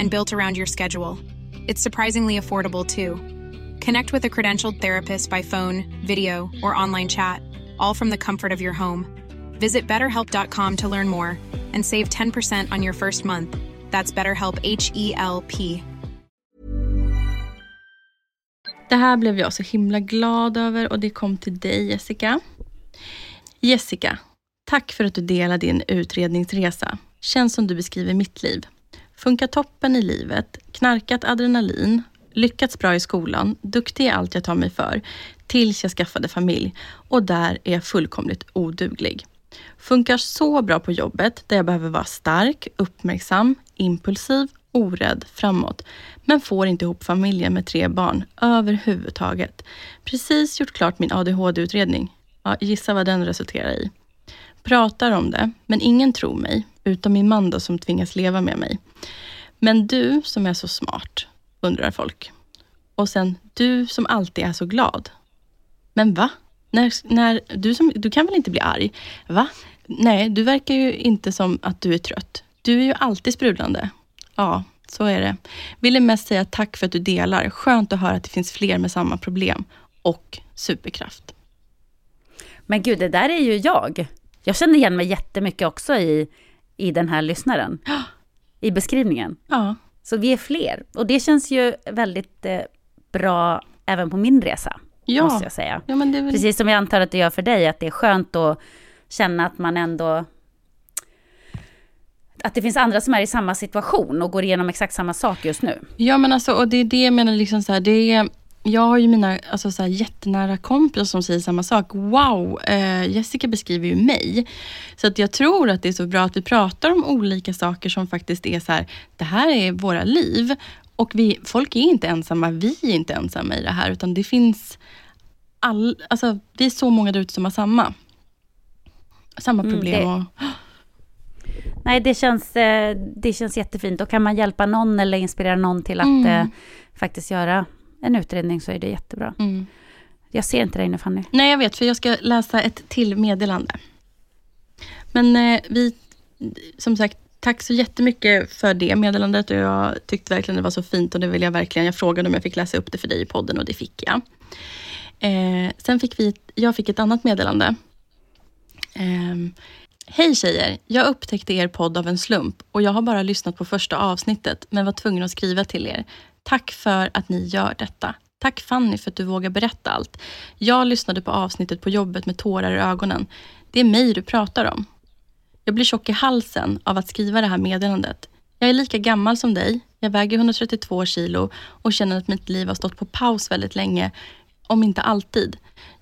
and built around your schedule. It's surprisingly affordable too. Connect with a credentialed therapist by phone, video, or online chat, all from the comfort of your home. Visit better help dot com to learn more and save ten percent on your first month. That's BetterHelp, H E L P. Det här blev jag så himla glad över, och det kom till dig, Jessica. Jessica, tack för att du delar din utredningsresa. Känns som du beskriver mitt liv. Funkar toppen i livet, knarkat adrenalin, lyckats bra i skolan, duktig i allt jag tar mig för, tills jag skaffade familj, och där är jag fullkomligt oduglig. Funkar så bra på jobbet där jag behöver vara stark, uppmärksam, impulsiv, orädd, framåt, men får inte ihop familjen med tre barn överhuvudtaget. Precis gjort klart min A D H D-utredning. Ja, gissa vad den resulterar i. Pratar om det, men ingen tror mig, utom min man då, som tvingas leva med mig. Men du som är så smart, undrar folk. Och sen, du som alltid är så glad. Men va? När, när, du, som, du kan väl inte bli arg? Va? Nej, du verkar ju inte som att du är trött. Du är ju alltid sprudlande. Ja, så är det. Ville mest säga tack för att du delar. Skönt att höra att det finns fler med samma problem. Och superkraft. Men gud, det där är ju jag. Jag känner igen mig jättemycket också i, i den här lyssnaren. Ja. I beskrivningen. Ja. Så vi är fler. Och det känns ju väldigt eh, bra även på min resa. Ja. Måste jag säga. Ja, men det är väl... Precis som jag antar att det gör för dig. Att det är skönt att känna att man ändå... Att det finns andra som är i samma situation och går igenom exakt samma sak just nu. Ja, men alltså, och det är det jag menar, liksom så här, det är, jag har ju mina alltså, så här, jättenära kompisar som säger samma sak. Wow, eh, Jessica beskriver ju mig. Så att jag tror att det är så bra att vi pratar om olika saker som faktiskt är så här, det här är våra liv. Och vi, folk är inte ensamma, vi är inte ensamma i det här, utan det finns all, alltså, vi är så många där ute som har samma, samma problem mm, det... och... Nej, det känns, det känns jättefint. Och kan man hjälpa någon eller inspirera någon till att mm. faktiskt göra en utredning, så är det jättebra. Mm. Jag ser inte dig nu, Fanny. Nej, jag vet, för jag ska läsa ett till meddelande. Men eh, vi, som sagt, tack så jättemycket för det meddelandet. Och jag tyckte verkligen det var så fint, och det vill jag verkligen. Jag frågade om jag fick läsa upp det för dig i podden, och det fick jag. Eh, sen fick vi, jag fick ett annat meddelande. Ehm... Hej tjejer, jag upptäckte er podd av en slump och jag har bara lyssnat på första avsnittet, men var tvungen att skriva till er. Tack för att ni gör detta. Tack Fanny för att du vågar berätta allt. Jag lyssnade på avsnittet på jobbet med tårar i ögonen. Det är mig du pratar om. Jag blir tjock i halsen av att skriva det här meddelandet. Jag är lika gammal som dig, jag väger hundratrettiotvå kilo och känner att mitt liv har stått på paus väldigt länge, om inte alltid.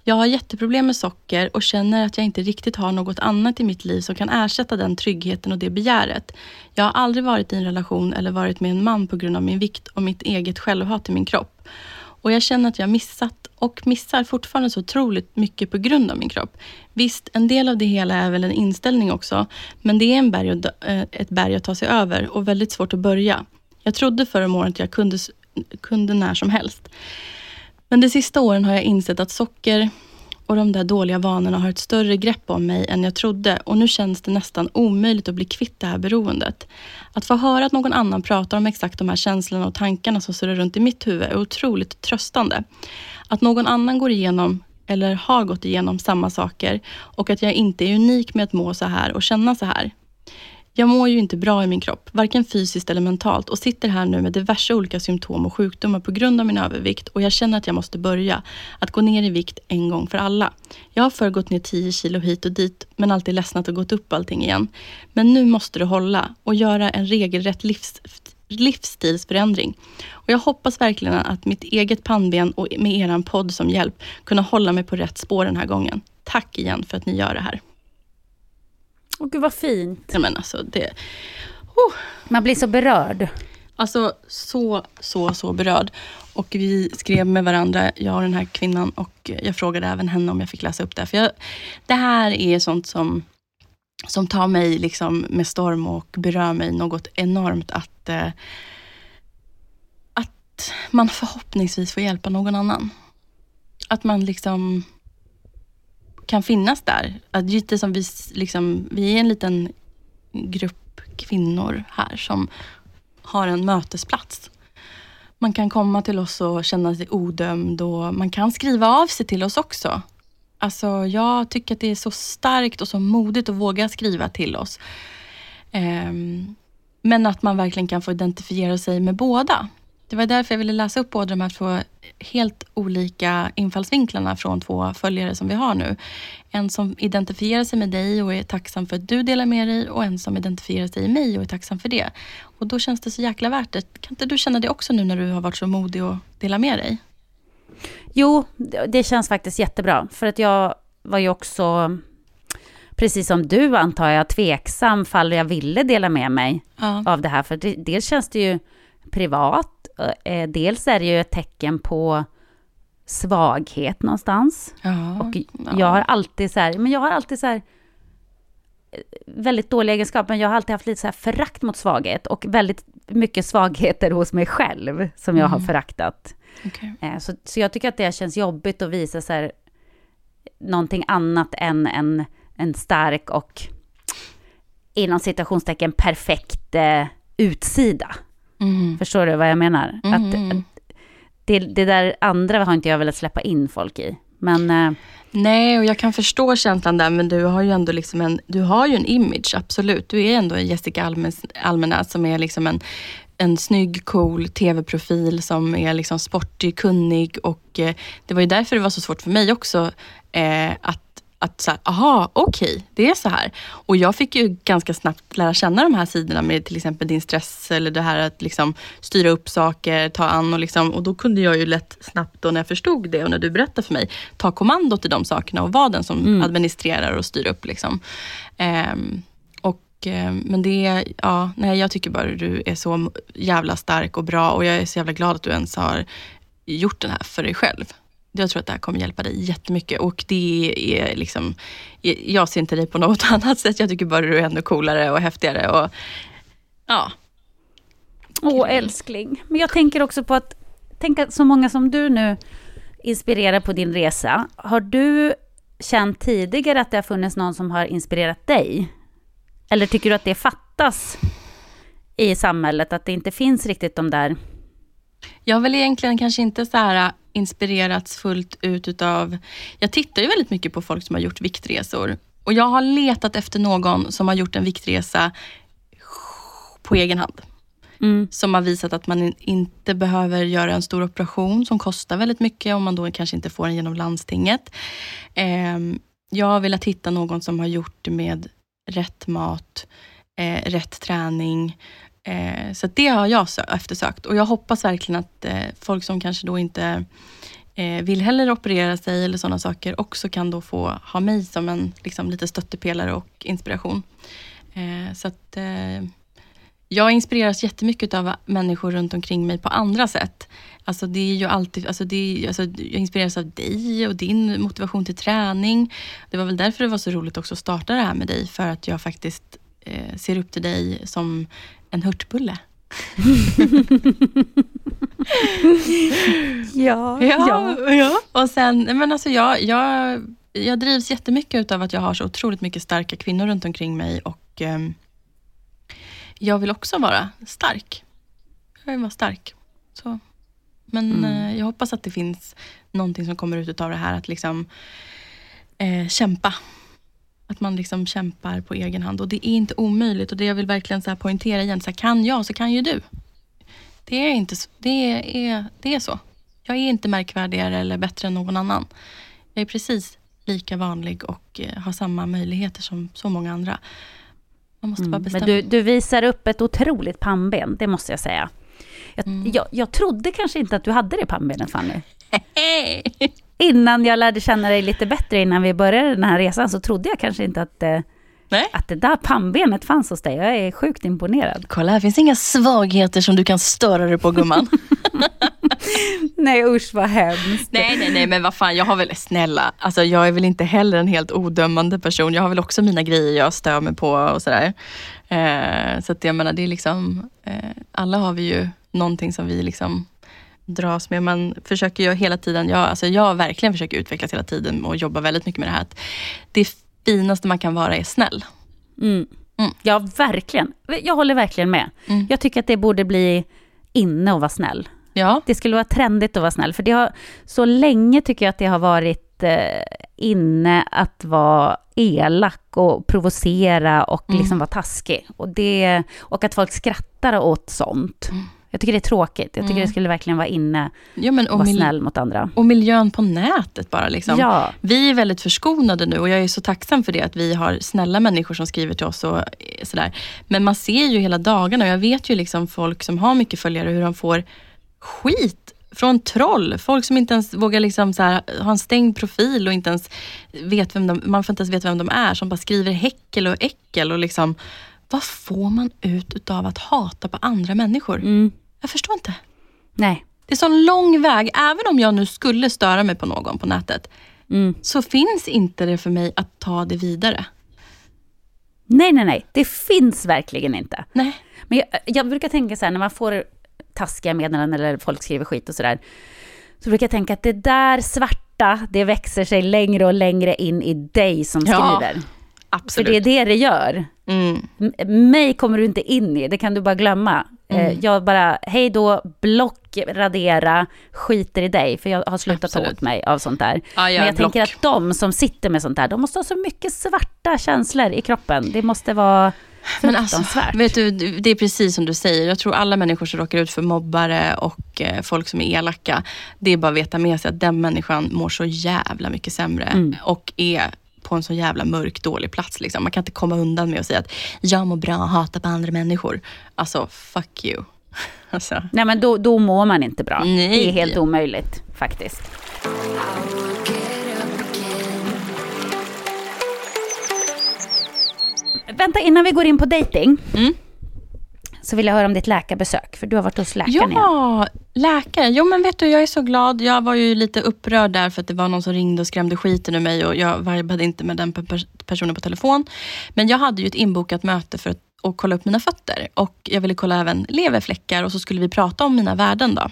Jag har jätteproblem med socker och känner att jag inte riktigt har något annat i mitt liv som kan ersätta den tryggheten och det begäret. Jag har aldrig varit i en relation eller varit med en man på grund av min vikt och mitt eget självhat i min kropp. Och jag känner att jag missat och missar fortfarande så otroligt mycket på grund av min kropp. Visst, en del av det hela är väl en inställning också, men det är en berg och, ett berg att ta sig över och väldigt svårt att börja. Jag trodde förra året att jag kunde, kunde när som helst. Men de sista åren har jag insett att socker och de där dåliga vanorna har ett större grepp om mig än jag trodde, och nu känns det nästan omöjligt att bli kvitt det här beroendet. Att få höra att någon annan pratar om exakt de här känslorna och tankarna som surrar runt i mitt huvud är otroligt tröstande. Att någon annan går igenom eller har gått igenom samma saker, och att jag inte är unik med att må så här och känna så här. Jag mår ju inte bra i min kropp, varken fysiskt eller mentalt, och sitter här nu med diverse olika symptom och sjukdomar på grund av min övervikt, och jag känner att jag måste börja att gå ner i vikt en gång för alla. Jag har förr gått ner tio kilo hit och dit, men alltid ledsnat och gått upp allting igen. Men nu måste det hålla och göra en regelrätt livs, livsstilsförändring. Och jag hoppas verkligen att mitt eget pannben och med eran podd som hjälp kunna hålla mig på rätt spår den här gången. Tack igen för att ni gör det här. Åh gud vad fint. Ja, men alltså, det, oh. Man blir så berörd. Alltså så, så, så berörd. Och vi skrev med varandra, jag och den här kvinnan, och jag frågade även henne om jag fick läsa upp det. För jag, det här är sånt som som tar mig liksom med storm och berör mig något enormt, att, eh, att man förhoppningsvis får hjälpa någon annan. Att man liksom kan finnas där. Att lite som vi, liksom, vi är en liten grupp kvinnor här som har en mötesplats. Man kan komma till oss och känna sig odömd, och man kan skriva av sig till oss också. Alltså jag tycker att det är så starkt och så modigt att våga skriva till oss. Ehm, men att man verkligen kan få identifiera sig med båda. Det var därför jag ville läsa upp båda de här två helt olika infallsvinklarna från två följare som vi har nu. En som identifierar sig med dig och är tacksam för att du delar med dig, och en som identifierar sig i mig och är tacksam för det. Och då känns det så jäkla värt det. Kan inte du känna det också nu när du har varit så modig och delar med dig? Jo, det känns faktiskt jättebra. För att jag var ju också, precis som du antar jag, tveksam fall jag ville dela med mig ja. av det här. För det, dels känns det ju privat, eh, dels är det ju ett tecken på svaghet någonstans. Ja, och jag ja. har alltid så här, men jag har alltid så här väldigt dåliga egenskaper, men jag har alltid haft lite så här förakt mot svaghet och väldigt mycket svagheter hos mig själv som jag mm. har föraktat. Okay. Eh, så, så jag tycker att det känns jobbigt att visa så här någonting annat än en, en stark och inom citationstecken perfekt eh, utsida. Mm. Förstår du vad jag menar? Mm. Att, att det, det där andra har inte jag velat släppa in folk i. Men, eh... Nej, och jag kan förstå känslan där, men du har ju ändå liksom en, du har ju en image, absolut. Du är ändå Jessica Almenäs som är liksom en, en snygg, cool tv-profil som är liksom sportig, kunnig, och eh, det var ju därför det var så svårt för mig också eh, att att så här, aha, okej, okay, det är så här. Och jag fick ju ganska snabbt lära känna de här sidorna med till exempel din stress eller det här att liksom styra upp saker, ta an och liksom, och då kunde jag ju lätt snabbt då när jag förstod det och när du berättade för mig, ta kommandot i de sakerna och vara den som mm. administrerar och styr upp liksom. Ehm, och, men det, ja, nej jag tycker bara du är så jävla stark och bra, och jag är så jävla glad att du ens har gjort den här för dig själv. Jag tror att det här kommer hjälpa dig jättemycket, och det är liksom, jag ser inte dig på något annat sätt. Jag tycker bara du är ännu coolare och häftigare och ja. Åh älskling, men jag tänker också på att tänka så många som du nu inspirerar på din resa. Har du känt tidigare att det har funnits någon som har inspirerat dig? Eller tycker du att det fattas i samhället, att det inte finns riktigt de där? Jag vill egentligen kanske inte så här inspirerats fullt ut utav, jag tittar ju väldigt mycket på folk som har gjort viktresor, och jag har letat efter någon som har gjort en viktresa på egen hand. Mm. Som har visat att man inte behöver göra en stor operation som kostar väldigt mycket om man då kanske inte får den genom landstinget. Jag har velat hitta någon som har gjort det med rätt mat, rätt träning. Så det har jag eftersökt, och jag hoppas verkligen att folk som kanske då inte vill heller operera sig eller sådana saker också kan då få ha mig som en liksom lite stöttepelare och inspiration. Så att jag inspireras jättemycket av människor runt omkring mig på andra sätt. Alltså det är ju alltid, alltså det är, alltså jag inspireras av dig och din motivation till träning. Det var väl därför det var så roligt också att starta det här med dig, för att jag faktiskt ser upp till dig som en hurtbulle. ja, ja, ja. Och sen, men alltså jag, jag, jag drivs jättemycket utav att jag har så otroligt mycket starka kvinnor runt omkring mig, och eh, jag vill också vara stark. Jag vill vara stark. Så. Men mm. eh, jag hoppas att det finns någonting som kommer ut utav det här, att liksom eh, kämpa. Att man liksom kämpar på egen hand. Och det är inte omöjligt. Och det jag vill verkligen så här poängtera igen. Så här, kan jag så kan ju du. Det är, inte så, det, är, det är så. Jag är inte märkvärdigare eller bättre än någon annan. Jag är precis lika vanlig och har samma möjligheter som så många andra. Man måste mm, bara bestämma. Men du, du visar upp ett otroligt pannben. Det måste jag säga. Jag, mm. jag, jag trodde kanske inte att du hade det pannbenet, Fanny. Innan jag lärde känna dig lite bättre, innan vi började den här resan, så trodde jag kanske inte att, Nej. att det där pannbenet fanns hos dig. Jag är sjukt imponerad. Kolla, här finns inga svagheter som du kan störa dig på, gumman. Nej, usch vad hemskt. Nej, nej, nej, men vad fan, jag har väl, snälla, alltså jag är väl inte heller en helt odömande person. Jag har väl också mina grejer jag stör mig på och sådär. Eh, så att jag menar, det är liksom, eh, alla har vi ju någonting som vi liksom dras med. Man försöker ju hela tiden, jag, alltså jag verkligen försöker utvecklas hela tiden och jobba väldigt mycket med det här. Att det finaste man kan vara är snäll. Mm. Mm. Ja, verkligen. Jag håller verkligen med. Mm. Jag tycker att det borde bli inne och vara snäll. Ja. Det skulle vara trendigt att vara snäll. För det har, så länge tycker jag att det har varit eh, inne att vara elak och provocera och mm. liksom vara taskig. Och, det, och att folk skrattar åt sånt. Mm. Jag tycker det är tråkigt. Jag tycker mm. det skulle verkligen vara inne ja, men, och, och vara mil- snäll mot andra. Och miljön på nätet bara liksom. Ja. Vi är väldigt förskonade nu och jag är så tacksam för det att vi har snälla människor som skriver till oss och sådär. Men man ser ju hela dagarna och jag vet ju liksom folk som har mycket följare hur de får skit från troll. Folk som inte ens vågar liksom så här, ha en stängd profil och inte ens vet vem de, man får inte ens veta vem de är. Som bara skriver häckel och äckel och liksom, vad får man ut av att hata på andra människor? Mm. Jag förstår inte. Nej. Det är sån lång väg. Även om jag nu skulle störa mig på någon på nätet mm. så finns inte det för mig att ta det vidare. Nej, nej, nej. Det finns verkligen inte. Nej. Men jag, jag brukar tänka så här, när man får taskiga meddelanden eller folk skriver skit och sådär, så brukar jag tänka att det där svarta, det växer sig längre och längre in i dig som skriver. Ja, absolut. För det är det det gör. Mm. M- mig kommer du inte in i, det kan du bara glömma. Mm. Jag bara, hej då, block, radera, skiter i dig. För jag har slutat ta åt mig av sånt där. Ah, ja, Men jag block. tänker att de som sitter med sånt där, de måste ha så mycket svarta känslor i kroppen. Det måste vara fruktansvärt. Alltså, vet du, det är precis som du säger. Jag tror alla människor som råkar ut för mobbare och eh, folk som är elaka, det är bara att veta med sig att den människan mår så jävla mycket sämre. Mm. Och är på en så jävla mörk, dålig plats. Liksom. Man kan inte komma undan med att säga att jag mår bra och hatar på andra människor. Alltså, fuck you. Alltså. Nej, men då, då mår man inte bra. Nej. Det är helt omöjligt, faktiskt. Vänta, innan vi går in på dating mm. så vill jag höra om ditt läkarbesök. För du har varit hos läkaren. Ja, igen. läkare. Jo, men vet du, jag är så glad. Jag var ju lite upprörd där för att det var någon som ringde och skrämde skiten ur mig. Och jag vibade inte med den personen på telefon. Men jag hade ju ett inbokat möte för att och kolla upp mina fötter. Och jag ville kolla även leverfläckar. Och så skulle vi prata om mina värden då.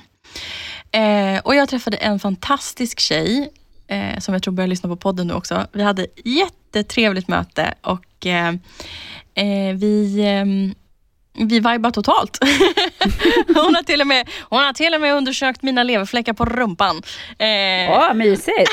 Eh, och jag träffade en fantastisk tjej. Eh, som jag tror börjar lyssna på podden nu också. Vi hade ett jättetrevligt möte. Och eh, eh, vi... Eh, Vi vibar totalt. Hon har till och med hon har till och med undersökt mina leverfläckar på rumpan. Ja, eh. oh, mysigt.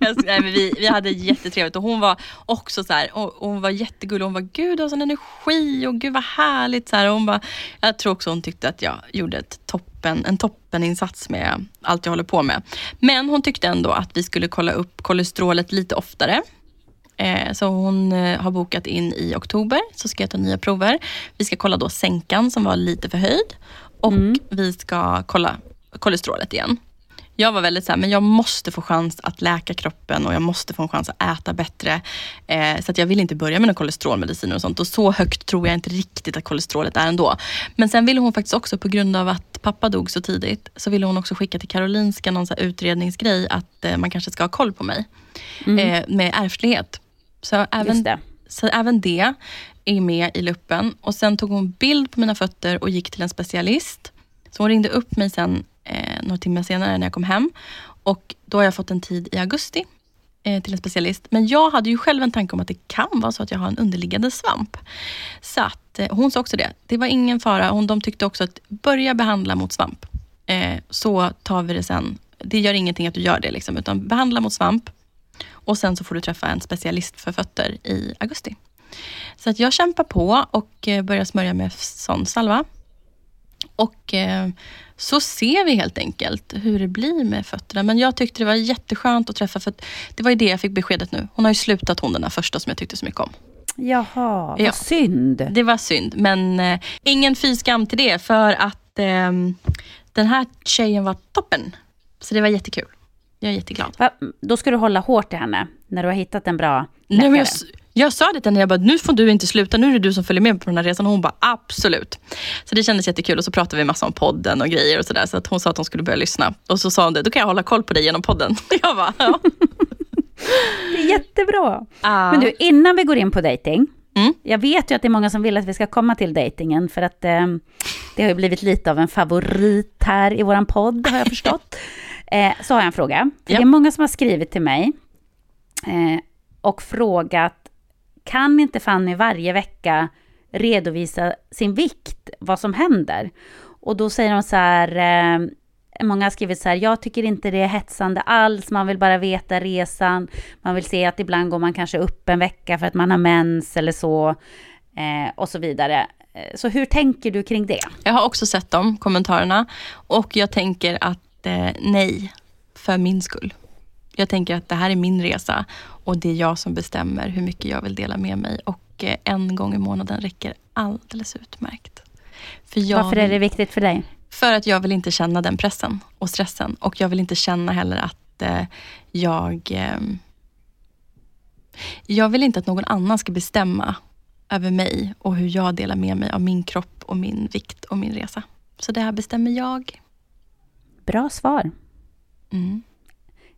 jag, nej, men vi, vi hade jättetrevligt och hon var också så här, och, och hon var jättegullig. Hon var gud och sån energi och gud vad härligt så här. Hon bara, jag tror också hon tyckte att jag gjorde ett toppen en toppeninsats med allt jag håller på med. Men hon tyckte ändå att vi skulle kolla upp kolesterolet lite oftare. Så hon har bokat in i oktober. Så ska jag ta nya prover. Vi ska kolla då sänkan som var lite förhöjd. Och mm. vi ska kolla kolesterolet igen. Jag var väldigt så här, men jag måste få chans att läka kroppen. Och jag måste få en chans att äta bättre. Eh, så att jag vill inte börja med någon kolesterolmediciner och sånt. Och så högt tror jag inte riktigt att kolesterolet är ändå. Men sen ville hon faktiskt också, på grund av att pappa dog så tidigt, så ville hon också skicka till Karolinska någon så här utredningsgrej. Att eh, man kanske ska ha koll på mig. Mm. Eh, med ärftlighet. Så även det. så även det är med i luppen. Och sen tog hon bild på mina fötter och gick till en specialist. Så hon ringde upp mig sen eh, några timmar senare när jag kom hem. Och då har jag fått en tid i augusti eh, till en specialist. Men jag hade ju själv en tanke om att det kan vara så att jag har en underliggande svamp. Så att, eh, hon sa också det. Det var ingen fara. Hon, de tyckte också att börja behandla mot svamp. Eh, så tar vi det sen. Det gör ingenting att du gör det liksom. Utan behandla mot svamp. Och sen så får du träffa en specialist för fötter i augusti. Så att jag kämpar på och börjar smörja med sån salva. Och så ser vi helt enkelt hur det blir med fötterna. Men jag tyckte det var jätteskönt att träffa, för att det var ju det jag fick beskedet nu. Hon har ju slutat, hon den där första som jag tyckte så mycket om. Jaha, vad ja. synd. Det var synd, men eh, ingen fy skam till det, för att eh, den här tjejen var toppen. Så det var jättekul. Jag är jätteglad. Va? Då ska du hålla hårt i henne när du har hittat en bra läkare. Nej, men jag, Jag sa det till henne, jag bara, nu får du inte sluta, nu är det du som följer med på den här resan. Och hon bara, absolut. Så det kändes jättekul och så pratade vi massa om podden och grejer och sådär. Så att hon sa att hon skulle börja lyssna. Och så sa hon det, då kan jag hålla koll på dig genom podden. Jag bara, ja. Det är jättebra. Ah. Men du, innan vi går in på dating. Mm. Jag vet ju att det är många som vill att vi ska komma till datingen. För att eh, det har ju blivit lite av en favorit här i våran podd, har jag förstått. eh, så har jag en fråga. För ja. Det är många som har skrivit till mig. Eh, och frågat, kan inte Fanny varje vecka redovisa sin vikt, vad som händer? Och då säger de så här, eh, många har skrivit så här, jag tycker inte det är hetsande alls, man vill bara veta resan, man vill se att ibland går man kanske upp en vecka för att man har mens eller så, eh, och så vidare. Så hur tänker du kring det? Jag har också sett de kommentarerna och jag tänker att eh, nej, för min skull. Jag tänker att det här är min resa och det är jag som bestämmer hur mycket jag vill dela med mig. Och en gång i månaden räcker alldeles utmärkt. För jag Varför vill, är det viktigt för dig? För att jag vill inte känna den pressen och stressen. Och jag vill inte känna heller att eh, jag... Eh, jag vill inte att någon annan ska bestämma över mig och hur jag delar med mig av min kropp och min vikt och min resa. Så det här bestämmer jag. Bra svar. Mm.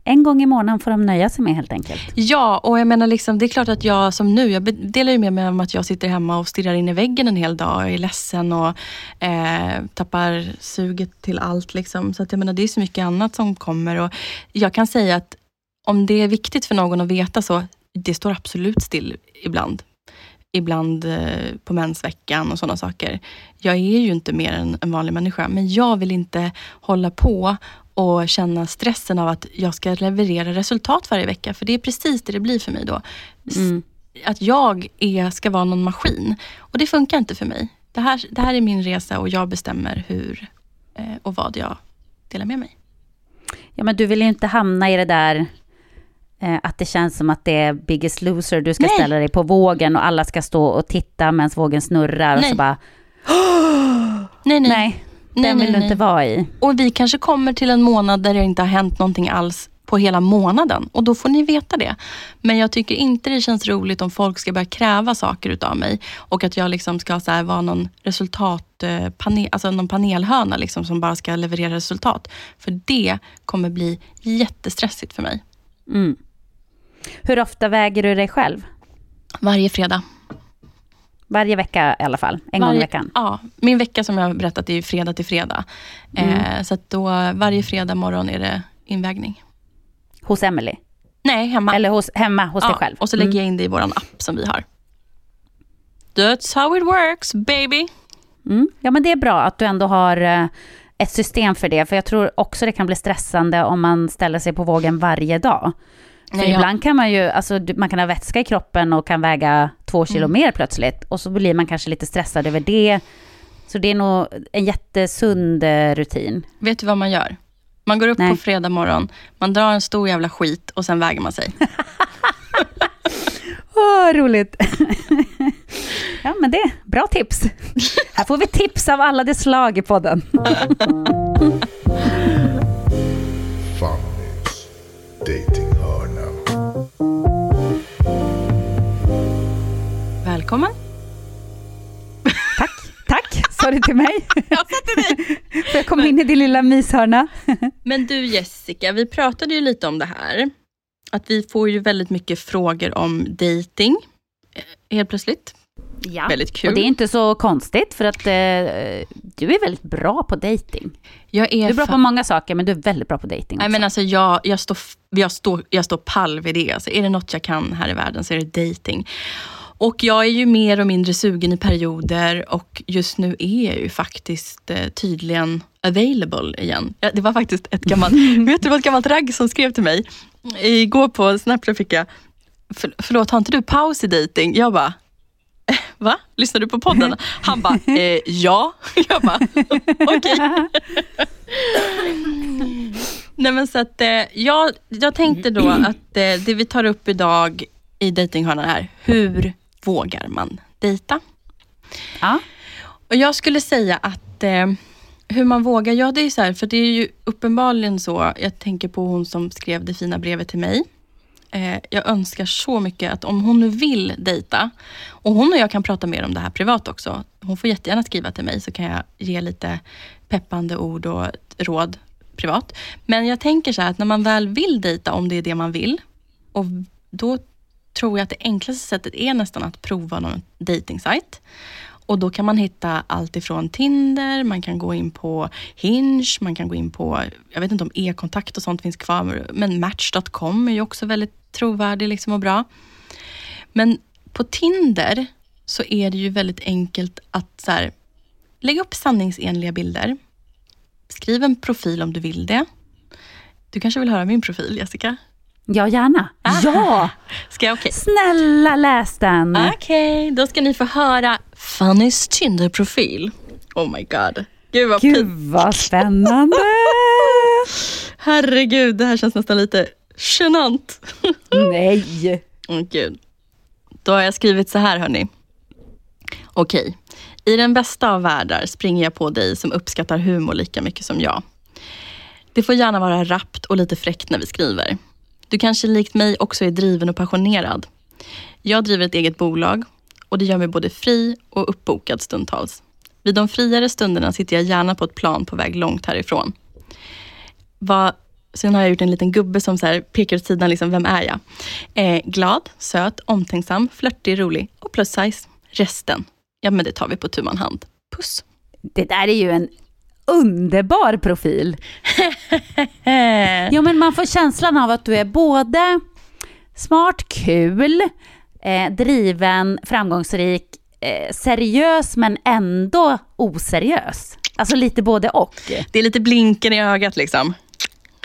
En gång i månaden får de nöja sig med helt enkelt. Ja, och jag menar liksom, det är klart att jag som nu, jag delar ju med mig om att jag sitter hemma och stirrar in i väggen en hel dag och är ledsen och eh, tappar suget till allt liksom. Så att jag menar, det är så mycket annat som kommer och jag kan säga att om det är viktigt för någon att veta så, det står absolut still ibland. Ibland eh, på mensveckan och sådana saker. Jag är ju inte mer än en vanlig människa, men jag vill inte hålla på och känna stressen av att jag ska leverera resultat varje vecka. För det är precis det det blir för mig då. Mm. Att jag är, ska vara någon maskin. Och det funkar inte för mig. Det här, det här är min resa och jag bestämmer hur eh, och vad jag delar med mig. Ja, men du vill ju inte hamna i det där eh, att det känns som att det är Biggest Loser. Du ska Nej. ställa dig på vågen och alla ska stå och titta medan vågen snurrar. Nej. Och så bara... nej, nej. nej. Den vill du inte vara i. Och vi kanske kommer till en månad där det inte har hänt någonting alls på hela månaden. Och då får ni veta det. Men jag tycker inte det känns roligt om folk ska börja kräva saker utav mig. Och att jag liksom ska så här vara någon resultatpanel, alltså någon panelhörna liksom som bara ska leverera resultat. För det kommer bli jättestressigt för mig. Mm. Hur ofta väger du dig själv? Varje fredag. Varje vecka i alla fall, en varje, gång i veckan. Ja, min vecka som jag har berättat är ju fredag till fredag. Mm. Eh, så att då varje fredag morgon är det invägning. Hos Emily? Nej, hemma. Eller hos, hemma hos ja, dig själv. Och så lägger mm. jag in det i våran app som vi har. That's how it works, baby. Mm. Ja, men det är bra att du ändå har ett system för det. För jag tror också det kan bli stressande om man ställer sig på vågen varje dag. För Nej, ibland jag... kan man ju, alltså, man kan ha vätska i kroppen och kan väga två kilo mm. mer plötsligt. Och så blir man kanske lite stressad över det. Så det är nog en jättesund rutin. Vet du vad man gör? Man går upp Nej. på fredag morgon, man drar en stor jävla skit och sen väger man sig. Åh, roligt. Ja, men det är bra tips. Här får vi tips av alla de slag i podden. Fannys dating. Välkommen. Tack, tack. Sa du till mig? Jag sa till dig. För jag kom Men. in i din lilla myshörna. Men du Jessica, vi pratade ju lite om det här. Att vi får ju väldigt mycket frågor om dating. Helt plötsligt. Ja, väldigt kul. Och det är inte så konstigt för att eh, du är väldigt bra på dating. Jag är du är bra fan... på många saker, men du är väldigt bra på dating. Nej, men alltså jag jag står jag står jag står pall vid det. Alltså, är det något jag kan här i världen så är det dating. Och jag är ju mer och mindre sugen i perioder och just nu är jag ju faktiskt eh, tydligen available igen. Ja, det var faktiskt ett gammalt, vet du vad ett gammalt ragg som skrev till mig? Igår på Snapchat fick jag, för, förlåt har inte du paus i dating? Jag bara, va? Lyssnar du på podden? Han bara, eh, ja. Jag bara, okej. "Okay." Nej men så att eh, jag, jag tänkte då att eh, det vi tar upp idag i datinghörnan här, hur vågar man dejta? Ja. Och jag skulle säga att eh, hur man vågar, ja det är så här, för det är ju uppenbarligen så, jag tänker på hon som skrev det fina brevet till mig, eh, jag önskar så mycket att om hon nu vill dejta, och hon och jag kan prata mer om det här privat också, hon får jättegärna skriva till mig så kan jag ge lite peppande ord och råd privat. Men jag tänker så här att när man väl vill dejta, om det är det man vill, och då tror jag att det enklaste sättet är nästan att prova någon dejtingsajt. Och då kan man hitta allt ifrån Tinder, man kan gå in på Hinge, man kan gå in på, jag vet inte om e-kontakt och sånt finns kvar, men Match punkt com är ju också väldigt trovärdig liksom och bra. Men på Tinder så är det ju väldigt enkelt att så här, lägga upp sanningsenliga bilder. Skriv en profil om du vill det. Du kanske vill höra min profil, Jessica? Ja, gärna. Ah. Ja! Ska jag, okay. Snälla läs den. Okej, okay, då ska ni få höra Fannys Tinder-profil. Oh my god. Gud vad, Gud, vad spännande. Herregud, det här känns nästan lite genant. Nej. Åh oh, gud. Då har jag skrivit så här, hörni. Okej. Okay. I den bästa av världar springer jag på dig som uppskattar humor lika mycket som jag. Det får gärna vara rappt och lite fräckt när vi skriver. Du kanske likt mig också är driven och passionerad. Jag driver ett eget bolag och det gör mig både fri och uppbokad stundtals. Vid de friare stunderna sitter jag gärna på ett plan på väg långt härifrån. Va? Sen har jag gjort en liten gubbe som så här pekar åt sidan, liksom, vem är jag? Eh, glad, söt, omtänksam, flörtig, rolig och plus size. Resten, ja men det tar vi på tu man hand. Puss. Det där är ju en underbar profil. Ja, men man får känslan av att du är både smart, kul, eh, driven, framgångsrik, eh, seriös men ändå oseriös. Alltså lite både och. Det är lite blinken i ögat liksom.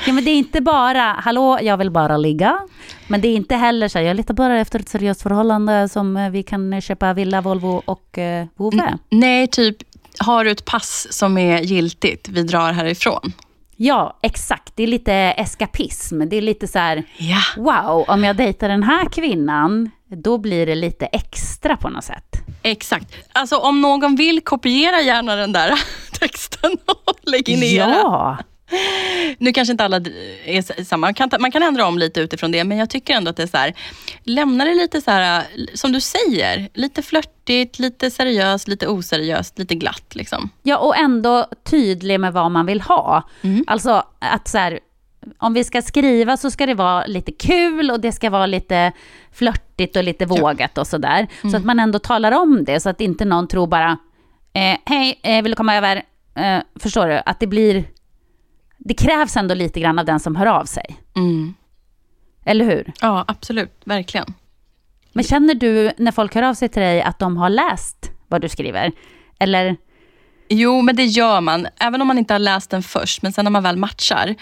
Ja, men det är inte bara, hallå, jag vill bara ligga. Men det är inte heller så här, jag letar bara efter ett seriöst förhållande som vi kan köpa villa, Volvo och eh, Vove. N- nej, typ har du ett pass som är giltigt, vi drar härifrån. Ja, exakt. Det är lite eskapism. Det är lite så här, ja. Wow, om jag dejtar den här kvinnan, då blir det lite extra på något sätt. Exakt. Alltså om någon vill, kopiera gärna den där texten och lägg ner. Ja. Nu kanske inte alla är samma. Man kan, ta, man kan ändra om lite utifrån det, men jag tycker ändå att det är så här, lämna det lite så här, som du säger, lite flörtigt, lite seriöst, lite oseriöst, lite glatt liksom. Ja, och ändå tydlig med vad man vill ha. Mm. Alltså att så här, om vi ska skriva så ska det vara lite kul och det ska vara lite flörtigt och lite vågat och sådär. Mm. Så att man ändå talar om det så att inte någon tror bara eh, hej, eh, vill du komma över? Eh, förstår du? Att det blir... Det krävs ändå lite grann av den som hör av sig. Mm. Eller hur? Ja, absolut. Verkligen. Men känner du när folk hör av sig till dig att de har läst vad du skriver? Eller? Jo, men det gör man. Även om man inte har läst den först. Men sen när man väl matchar.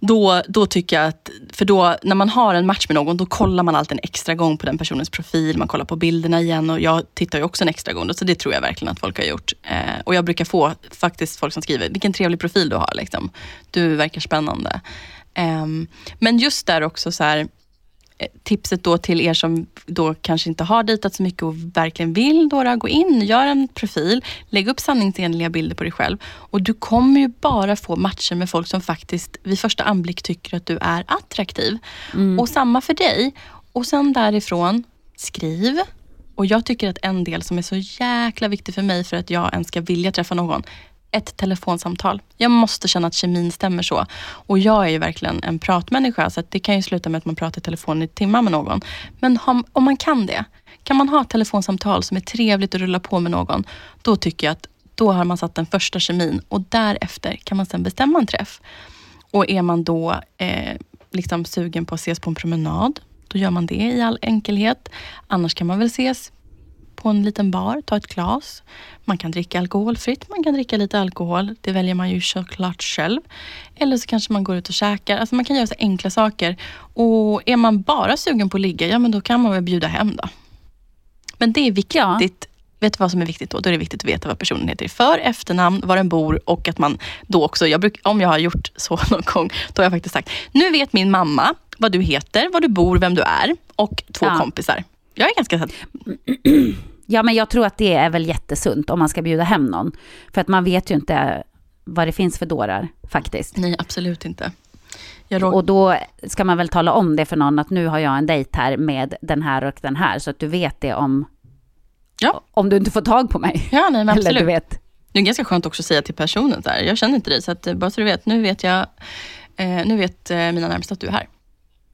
Då, då tycker jag att... För då, när man har en match med någon, då kollar man alltid en extra gång på den personens profil. Man kollar på bilderna igen och jag tittar ju också en extra gång. Så det tror jag verkligen att folk har gjort. Eh, och jag brukar få faktiskt folk som skriver, vilken trevlig profil du har liksom. Du verkar spännande. Eh, men just där också så här... Tipset då till er som då kanske inte har dejtat så mycket och verkligen vill då, gå in, gör en profil, lägg upp sanningsenliga bilder på dig själv och du kommer ju bara få matcher med folk som faktiskt vid första anblick tycker att du är attraktiv. Mm. Och samma för dig. Och sen därifrån, skriv. Och jag tycker att en del som är så jäkla viktig för mig för att jag ens ska vilja träffa någon, ett telefonsamtal. Jag måste känna att kemin stämmer så. Och jag är ju verkligen en pratmänniska, så att det kan ju sluta med att man pratar i telefon i timmar med någon. Men om man kan det, kan man ha ett telefonsamtal som är trevligt att rulla på med någon, då tycker jag att då har man satt den första kemin och därefter kan man sen bestämma en träff. Och är man då eh, liksom sugen på att ses på en promenad, då gör man det i all enkelhet. Annars kan man väl ses på en liten bar, ta ett glas. Man kan dricka alkoholfritt, man kan dricka lite alkohol. Det väljer man ju såklart själv. Eller så kanske man går ut och käkar. Alltså man kan göra så enkla saker. Och är man bara sugen på att ligga, ja men då kan man väl bjuda hem då. Men det är viktigt. Ja. Vet du vad som är viktigt då? Då är det viktigt att veta vad personen heter. För, efternamn, var den bor och att man då också, jag bruk, om jag har gjort så någon gång, då har jag faktiskt sagt, nu vet min mamma vad du heter, var du bor, vem du är och två ja. kompisar. Jag är ganska satt. Ja, men jag tror att det är väl jättesunt om man ska bjuda hem någon. För att man vet ju inte vad det finns för dårar, faktiskt. Nej, absolut inte. Jag råk... Och då ska man väl tala om det för någon att nu har jag en dejt här med den här och den här, så att du vet det om ja. om du inte får tag på mig. Ja, nej, men absolut. Eller du vet. Det är ganska skönt också att säga till personen där. Jag känner inte dig, så att, bara så du vet, nu vet jag eh, nu vet eh, mina närmaste att du är här.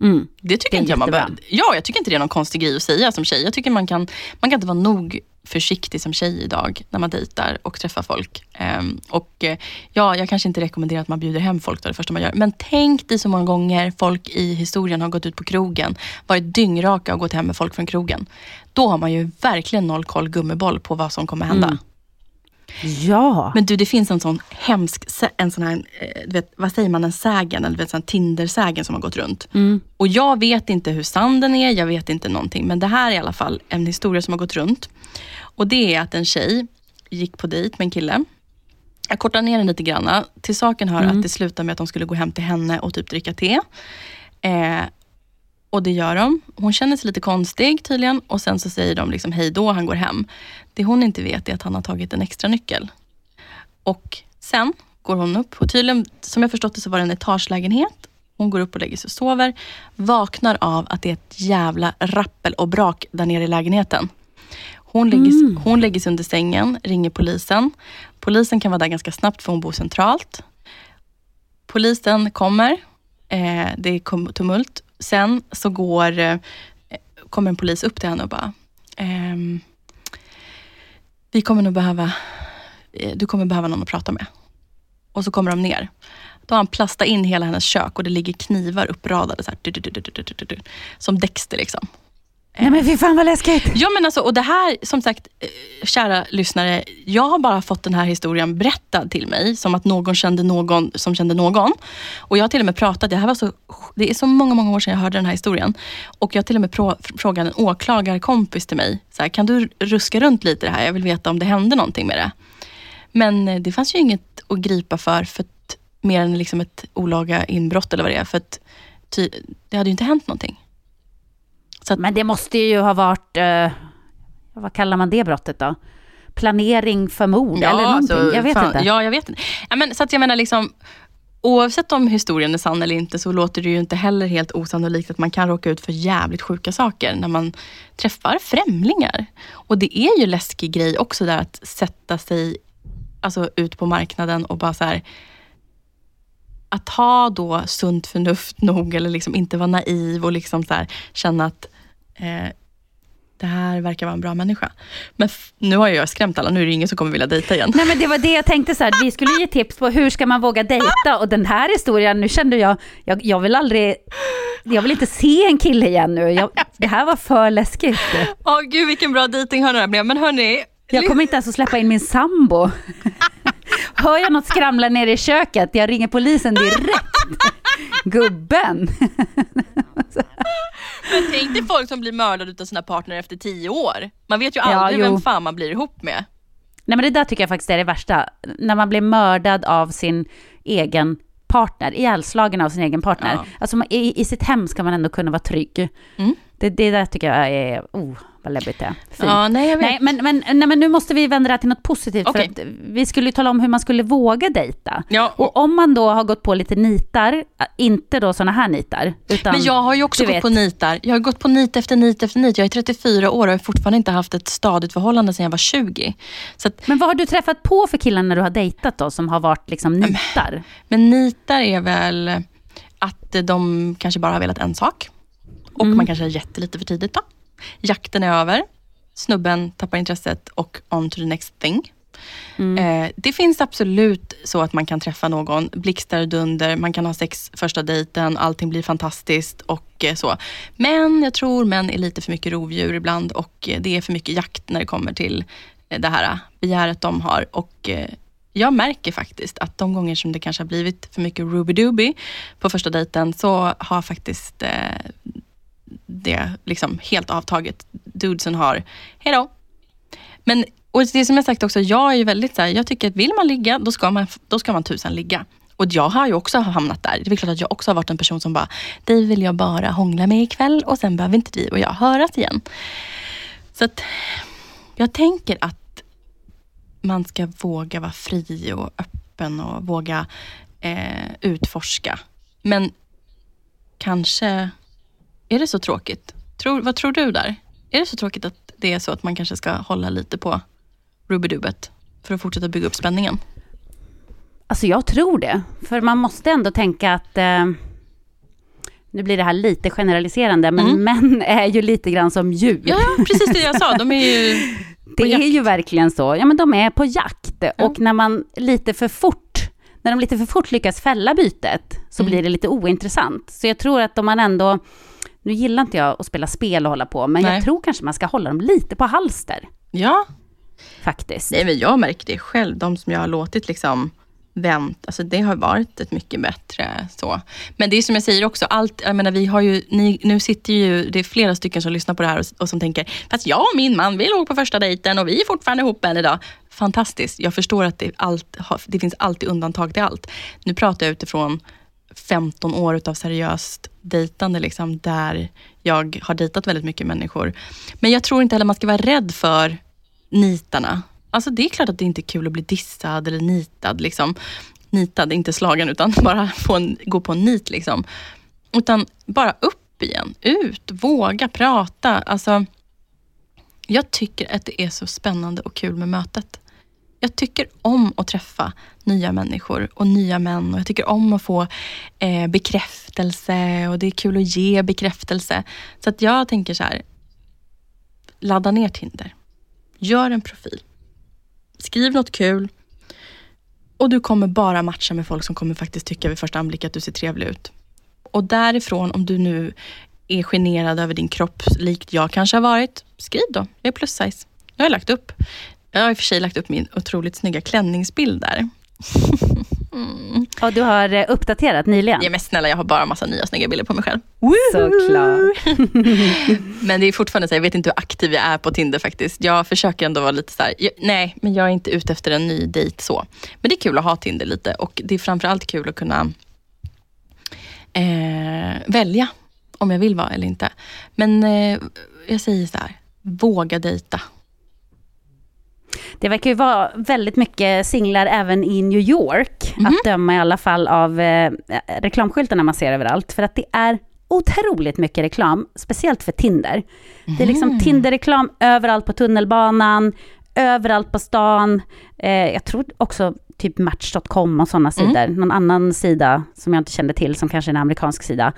Mm. Det tycker det inte jag man bör... Ja, jag tycker inte det är någon konstig grej att säga som tjej. Jag tycker man kan man kan inte vara nog försiktig som tjej idag när man dejtar och träffar folk. Um, och ja, jag kanske inte rekommenderar att man bjuder hem folk då det första man gör. Men tänk dig så många gånger folk i historien har gått ut på krogen, varit dyngraka och gått hem med folk från krogen. Då har man ju verkligen noll koll gummeboll på vad som kommer hända. Mm. Ja. Men du, det finns en sån hemsk, en sån här, du vet, vad säger man, en sägen, eller du vet, en Tinder-sägen som har gått runt. Mm. Och jag vet inte hur sann den är, jag vet inte någonting. Men det här är i alla fall en historia som har gått runt. Och det är att en tjej gick på dejt med en kille. Jag kortar ner den lite grann. Till saken hör mm. att det slutar med att de skulle gå hem till henne och typ dricka te. Eh, och det gör de. Hon känner sig lite konstig tydligen. Och sen så säger de liksom hej då, han går hem. Det hon inte vet är att han har tagit en extra nyckel. Och sen går hon upp. Och tydligen, som jag förstått det, så var det en etagelägenhet. Hon går upp och lägger sig och sover. Vaknar av att det är ett jävla rappel och brak där nere i lägenheten. Hon lägger, mm. hon lägger sig under sängen, ringer polisen. Polisen kan vara där ganska snabbt för hon bor centralt. Polisen kommer. Eh, det är tumult. Sen så går, eh, kommer en polis upp till henne och bara... Ehm, vi kommer nog behöva... Eh, du kommer behöva någon att prata med. Och så kommer de ner. Då har han plastat in hela hennes kök och det ligger knivar uppradade. Så här, du, du, du, du, du, du, du, som Dexter liksom. Nej men fy fan vad läskigt. Ja men alltså, och det här, som sagt, kära lyssnare, jag har bara fått den här historien berättad till mig som att någon kände någon som kände någon. Och jag har till och med pratat, det här var så, det är så många, många år sedan jag hörde den här historien. Och jag har till och med pro- frågat en åklagarkompis till mig, så här, kan du ruska runt lite det här? Jag vill veta om det hände någonting med det. Men det fanns ju inget att gripa för, för att, mer än liksom ett olaga inbrott eller vad det är. För att ty, det hade ju inte hänt någonting. Att, men det måste ju ha varit, eh, vad kallar man det brottet då? Planering för mord ja, eller någonting, så, jag vet fan, inte. Ja, jag vet inte. Ja, men, så att jag menar liksom, oavsett om historien är sann eller inte så låter det ju inte heller helt osannolikt att man kan råka ut för jävligt sjuka saker när man träffar främlingar. Och det är ju läskig grej också där att sätta sig alltså, ut på marknaden och bara så här... Att ha då sunt förnuft nog eller liksom inte vara naiv och liksom så här, känna att eh, det här verkar vara en bra människa. Men f- nu har jag skrämt alla, nu är det ingen som kommer vilja dejta igen. Nej men det var det jag tänkte så här, vi skulle ge tips på hur ska man våga dejta och den här historien, nu kände jag, jag, jag vill aldrig, jag vill inte se en kille igen nu. Jag, det här var för läskigt. Åh gud vilken bra dejting hörni det här blev, men hörni. Jag kommer inte ens att släppa in min sambo. Hör jag något skramla ner i köket? Jag ringer polisen direkt. Gubben. Men tänk dig folk som blir mördade av sina partner efter tio år. Man vet ju aldrig ja, vem fan man blir ihop med. Nej men det där tycker jag faktiskt är det värsta. När man blir mördad av sin egen partner. Ihjälslagen av sin egen partner. Ja. Alltså man, i, i sitt hem ska man ändå kunna vara trygg. Mm. Det, det där tycker jag är... Oh. Vad läbbigt det är. Fint. Ja, nej, jag vet. Nej, men, men, nej, men nu måste vi vända det till något positivt. Okay. För att vi skulle ju tala om hur man skulle våga dejta. Ja. Och om man då har gått på lite nitar, inte då såna här nitar. Utan, men jag har ju också gått vet. på nitar. Jag har gått på nit efter nit efter nit. Jag är trettiofyra år och har fortfarande inte haft ett stadigt förhållande sedan jag var tjugo. Så att, men vad har du träffat på för killar när du har dejtat då som har varit liksom nitar? Men, men nitar är väl att de kanske bara har velat en sak. Och mm. man kanske har gett lite för tidigt då. Jakten är över, snubben tappar intresset och on to the next thing. Mm. Eh, det finns absolut så att man kan träffa någon, blixtar dunder, man kan ha sex första dejten, allting blir fantastiskt och eh, så. Men jag tror män är lite för mycket rovdjur ibland och eh, det är för mycket jakt när det kommer till eh, det här begäret de har. Och eh, jag märker faktiskt att de gånger som det kanske har blivit för mycket ruby-duby på första dejten så har faktiskt... Eh, det liksom helt avtaget dudesen har, hejdå. Men, och det som jag sagt också, jag är ju väldigt så här, jag tycker att vill man ligga då ska man, då ska man tusan ligga. Och jag har ju också hamnat där. Det är klart att jag också har varit en person som bara, dig vill jag bara hångla med ikväll och sen behöver inte vi och jag höras igen. Så att jag tänker att man ska våga vara fri och öppen och våga eh, utforska. Men kanske... Är det så tråkigt? Tror, vad tror du där? Är det så tråkigt att det är så att man kanske ska hålla lite på rubidubet för att fortsätta bygga upp spänningen? Alltså jag tror det. För man måste ändå tänka att... Eh, nu blir det här lite generaliserande, men mm. män är ju lite grann som djur. Ja, precis det jag sa. De är ju det jakt. Är ju verkligen så. Ja, men de är på jakt. Mm. Och när man lite för fort, när de lite för fort lyckas fälla bytet, så mm. blir det lite ointressant. Så jag tror att om man ändå... Nu gillar inte jag att spela spel och hålla på, men Nej. Jag tror kanske man ska hålla dem lite på halster. Ja. Faktiskt. Nej, men jag märker det själv. De som jag har låtit liksom vänt, alltså det har varit ett mycket bättre så. Men det är som jag säger också, allt, jag menar vi har ju, ni, nu sitter ju, det är flera stycken som lyssnar på det här och, och som tänker, fast jag och min man, vi låg på första dejten och vi är fortfarande ihop än idag. Fantastiskt, jag förstår att det, allt, det finns alltid undantag till allt. Nu pratar jag utifrån femton år utav seriöst dejtande liksom, där jag har dejtat väldigt mycket människor. Men jag tror inte heller man ska vara rädd för nitarna. Alltså det är klart att det inte är kul att bli dissad eller nitad liksom. Nitad, inte slagen utan bara få en, gå på en nit liksom. Utan bara upp igen, ut, våga prata. Alltså jag tycker att det är så spännande och kul med mötet. Jag tycker om att träffa nya människor och nya män. Och jag tycker om att få eh, bekräftelse. Och det är kul att ge bekräftelse. Så att jag tänker så här. Ladda ner Tinder. Gör en profil. Skriv något kul. Och du kommer bara matcha med folk som kommer faktiskt tycka vid första anblick att du ser trevlig ut. Och därifrån, om du nu är generad över din kropp likt jag kanske har varit. Skriv då. Jag är plus size. Nu har jag lagt upp. Jag har i och för sig lagt upp min otroligt snygga klänningsbild där. Mm. Och du har uppdaterat nyligen? Ja, men snälla, jag har bara massa nya snygga bilder på mig själv. Såklart. Men det är fortfarande så, jag vet inte hur aktiv jag är på Tinder faktiskt. Jag försöker ändå vara lite så här, jag, nej, men jag är inte ute efter en ny dejt så. Men det är kul att ha Tinder lite. Och det är framförallt kul att kunna eh, välja om jag vill vara eller inte. Men eh, jag säger så här, våga dejta. Det verkar ju vara väldigt mycket singlar även i New York, mm-hmm. att döma i alla fall av eh, reklamskyltarna man ser överallt. För att det är otroligt mycket reklam, speciellt för Tinder. Mm-hmm. Det är liksom Tinder-reklam överallt på tunnelbanan, överallt på stan. Eh, jag tror också typ Match punkt com och sådana mm. sidor. Någon annan sida som jag inte kände till, som kanske är en amerikansk sida.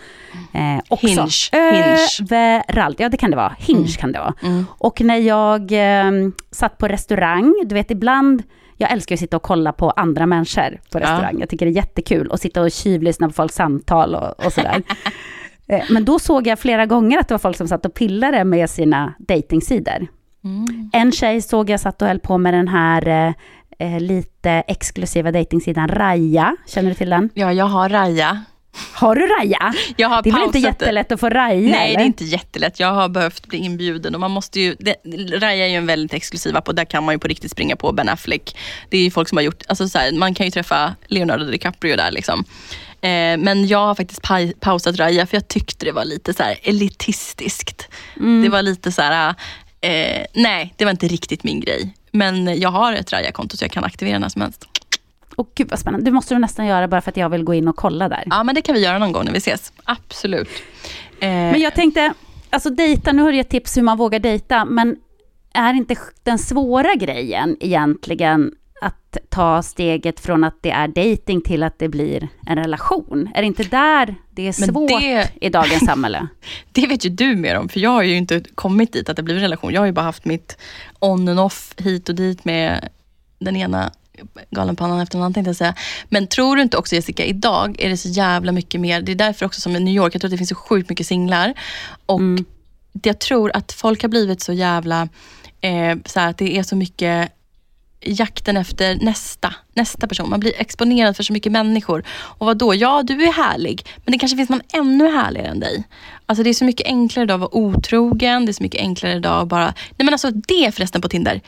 Eh, också. Hinge. Överallt. Ja, det kan det vara. Hinge mm. kan det vara. Mm. Och när jag eh, satt på restaurang, du vet ibland, jag älskar att sitta och kolla på andra människor på restaurang. Ja. Jag tycker det är jättekul att sitta och tjuvlyssna på folks samtal och, och sådär. eh, men då såg jag flera gånger att det var folk som satt och pillade med sina datingsidor. Mm. En tjej såg jag satt och höll på med den här eh, lite exklusiva datingsidan Raya. Känner du till den? Ja, jag har Raya. Har du Raya? Jag har det är väl inte jättelätt att få Raya? Nej, eller? Det är inte jättelätt. Jag har behövt bli inbjuden. Och man måste ju, det, Raya är ju en väldigt exklusiv app och där kan man ju på riktigt springa på Ben Affleck. Det är ju folk som har gjort... Alltså så här, man kan ju träffa Leonardo DiCaprio där liksom. Eh, men jag har faktiskt pa- pausat Raya för jag tyckte det var lite så här elitistiskt. Mm. Det var lite så här... Eh, nej, det var inte riktigt min grej. Men jag har ett Raya-konto så jag kan aktivera när som helst. Åh gud vad spännande. Det måste du nästan göra bara för att jag vill gå in och kolla där. Ja, men det kan vi göra någon gång när vi ses. Absolut. Eh... Men jag tänkte, alltså dejta, nu har jag tips hur man vågar dejta. Men är inte den svåra grejen egentligen att ta steget från att det är dating till att det blir en relation? Är det inte där det är svårt det, i dagens samhälle? Det vet ju du mer om, för jag har ju inte kommit dit att det blir en relation. Jag har ju bara haft mitt on and off hit och dit med den ena galenpannan efter den andra, tänkte jag säga. Men tror du inte också, Jessica, idag är det så jävla mycket mer. Det är därför också som i New York, jag tror att det finns så sjukt mycket singlar. Och mm. jag tror att folk har blivit så jävla eh, så här, att det är så mycket jakten efter nästa, nästa person. Man blir exponerad för så mycket människor. Och vadå? Ja, du är härlig. Men det kanske finns någon ännu härligare än dig. Alltså det är så mycket enklare idag att vara otrogen. Det är så mycket enklare idag att bara... Nej men alltså det förresten på Tinder.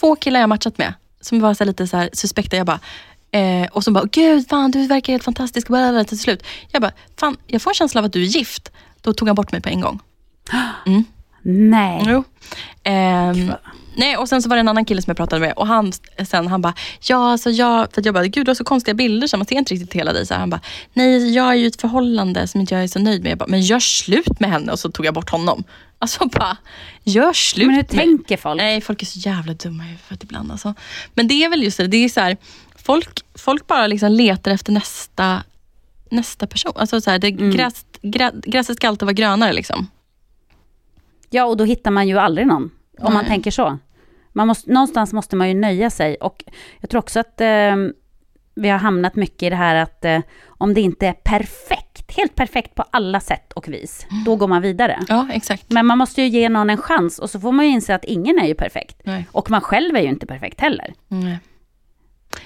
Två killar jag matchat med. Som var så lite så här suspekta. Jag bara... Eh, och som bara, gud fan du verkar helt fantastisk. Och till slut. Jag bara, fan jag får en känsla av att du är gift. Då tog han bort mig på en gång. Mm. Nej. Jo. Eh, nej, och sen så var det en annan kille som jag pratade med, och han sen han bara, ja, så jag, för att jag bara, gud, du har så konstiga bilder så man ser inte riktigt hela dig. Så han bara, nej, jag är ju ett förhållande som inte jag är så nöjd med. Jag bara, men gör slut med henne. Och så tog jag bort honom. Alltså bara, gör slut. Men hur tänker folk? Nej, folk är så jävla dumma för att ibland alltså. Men det är väl just det, det är så här, folk, folk bara liksom letar efter nästa nästa person. Alltså så här, det mm. gräs, grä, gräset ska alltid vara grönare liksom. Ja, och då hittar man ju aldrig någon. Om Nej. Man tänker så. Man måste, någonstans måste man ju nöja sig. Och jag tror också att eh, vi har hamnat mycket i det här att eh, om det inte är perfekt, helt perfekt på alla sätt och vis, mm. då går man vidare. Ja, exakt. Men man måste ju ge någon en chans, och så får man ju inse att ingen är ju perfekt. Nej. Och man själv är ju inte perfekt heller. Nej.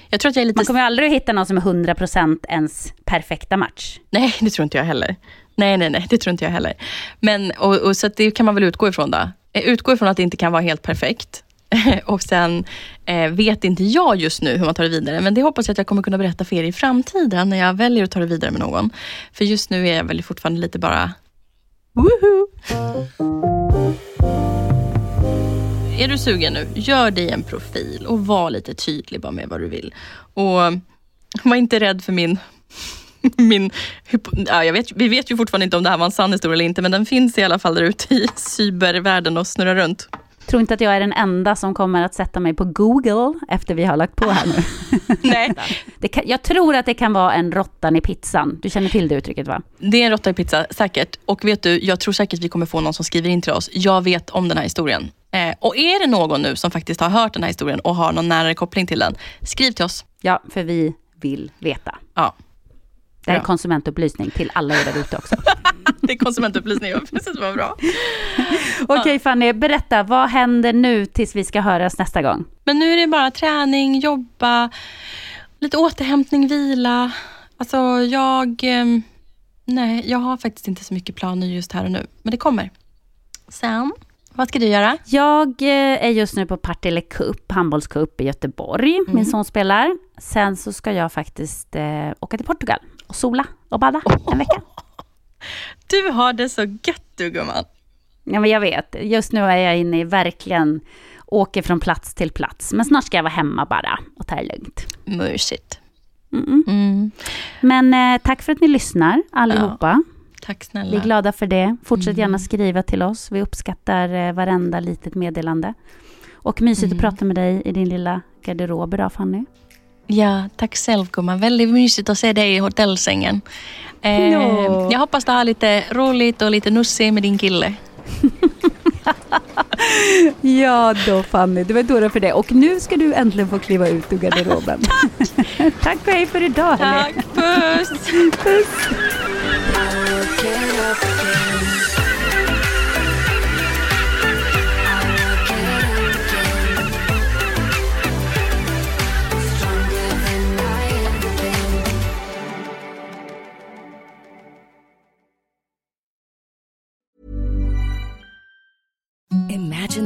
Jag tror att jag är lite... Man kommer ju aldrig hitta någon som är hundra procent ens perfekta match. Nej, det tror inte jag heller. Nej, nej, nej, det tror inte jag heller. Men, och, och så att det kan man väl utgå ifrån då. Utgå ifrån att det inte kan vara helt perfekt. Och sen eh, vet inte jag just nu hur man tar det vidare. Men det hoppas jag att jag kommer kunna berätta för er i framtiden, när jag väljer att ta det vidare med någon. För just nu är jag väl fortfarande lite bara... Woohoo! Är du sugen nu? Gör dig en profil och var lite tydlig bara med vad du vill. Och var inte rädd för min... Min, ja, jag vet, vi vet ju fortfarande inte om det här var en sann historia eller inte, men den finns i alla fall där ute i cybervärlden och snurrar runt. Tror inte att jag är den enda som kommer att sätta mig på Google efter vi har lagt på här nu. Nej. Det kan, jag tror att det kan vara en råttan i pizzan. Du känner till det uttrycket, va? Det är en råttan i pizza, säkert. Och vet du, jag tror säkert vi kommer få någon som skriver in till oss. Jag vet om den här historien. Eh, och är det någon nu som faktiskt har hört den här historien och har någon nära koppling till den, skriv till oss. Ja, för vi vill veta. Ja. Det är konsumentupplysning till alla er där ute också. Det är konsumentupplysning, ja, precis, vad bra. Okej, okay, Fanny, berätta, vad händer nu tills vi ska höras nästa gång? Men nu är det bara träning, jobba, lite återhämtning, vila. Alltså jag, nej, jag har faktiskt inte så mycket planer just här och nu. Men det kommer. Sen, vad ska du göra? Jag är just nu på Partille Cup, handbollscup i Göteborg. Mm. Min son spelar. Sen så ska jag faktiskt eh, åka till Portugal. Och sola och bada en vecka. Du har det så gött, du, gumman. Ja, men jag vet. Just nu är jag inne i verkligen åker från plats till plats. Men snart ska jag vara hemma bara och ta det lugnt. Mysigt. Mm. Men eh, tack för att ni lyssnar allihopa. Ja, tack snälla. Vi är glada för det. Fortsätt mm. gärna skriva till oss. Vi uppskattar eh, varenda litet meddelande. Och mysigt mm. att prata med dig i din lilla garderob idag, Fanny. Ja, tack själv, gumman. Väldigt mysigt att se dig i hotellsängen. Eh, no. Jag hoppas du har lite roligt och lite nussig med din kille. Ja då, Fanny. Det var dåra för det. Och nu ska du äntligen få kliva ut ur garderoben. Tack! Tack och hej för idag. Tack, puss! Puss! Imagine